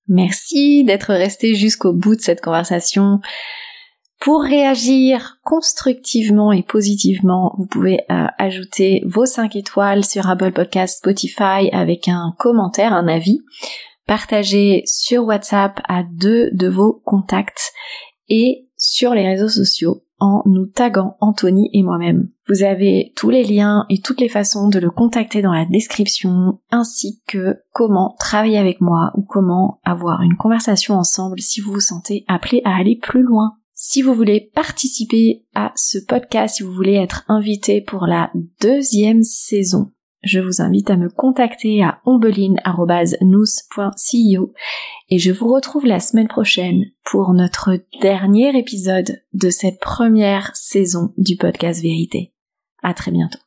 Merci d'être resté jusqu'au bout de cette conversation. Pour réagir constructivement et positivement, vous pouvez ajouter vos 5 étoiles sur Apple Podcasts, Spotify avec un commentaire, un avis. Partagez sur WhatsApp à 2 de vos contacts et sur les réseaux sociaux en nous taguant Anthony et moi-même. Vous avez tous les liens et toutes les façons de le contacter dans la description, ainsi que comment travailler avec moi ou comment avoir une conversation ensemble si vous vous sentez appelé à aller plus loin. Si vous voulez participer à ce podcast, si vous voulez être invité pour la 2e saison, je vous invite à me contacter à ambeline@nous.co et je vous retrouve la semaine prochaine pour notre dernier épisode de cette première saison du podcast Vérité. À très bientôt.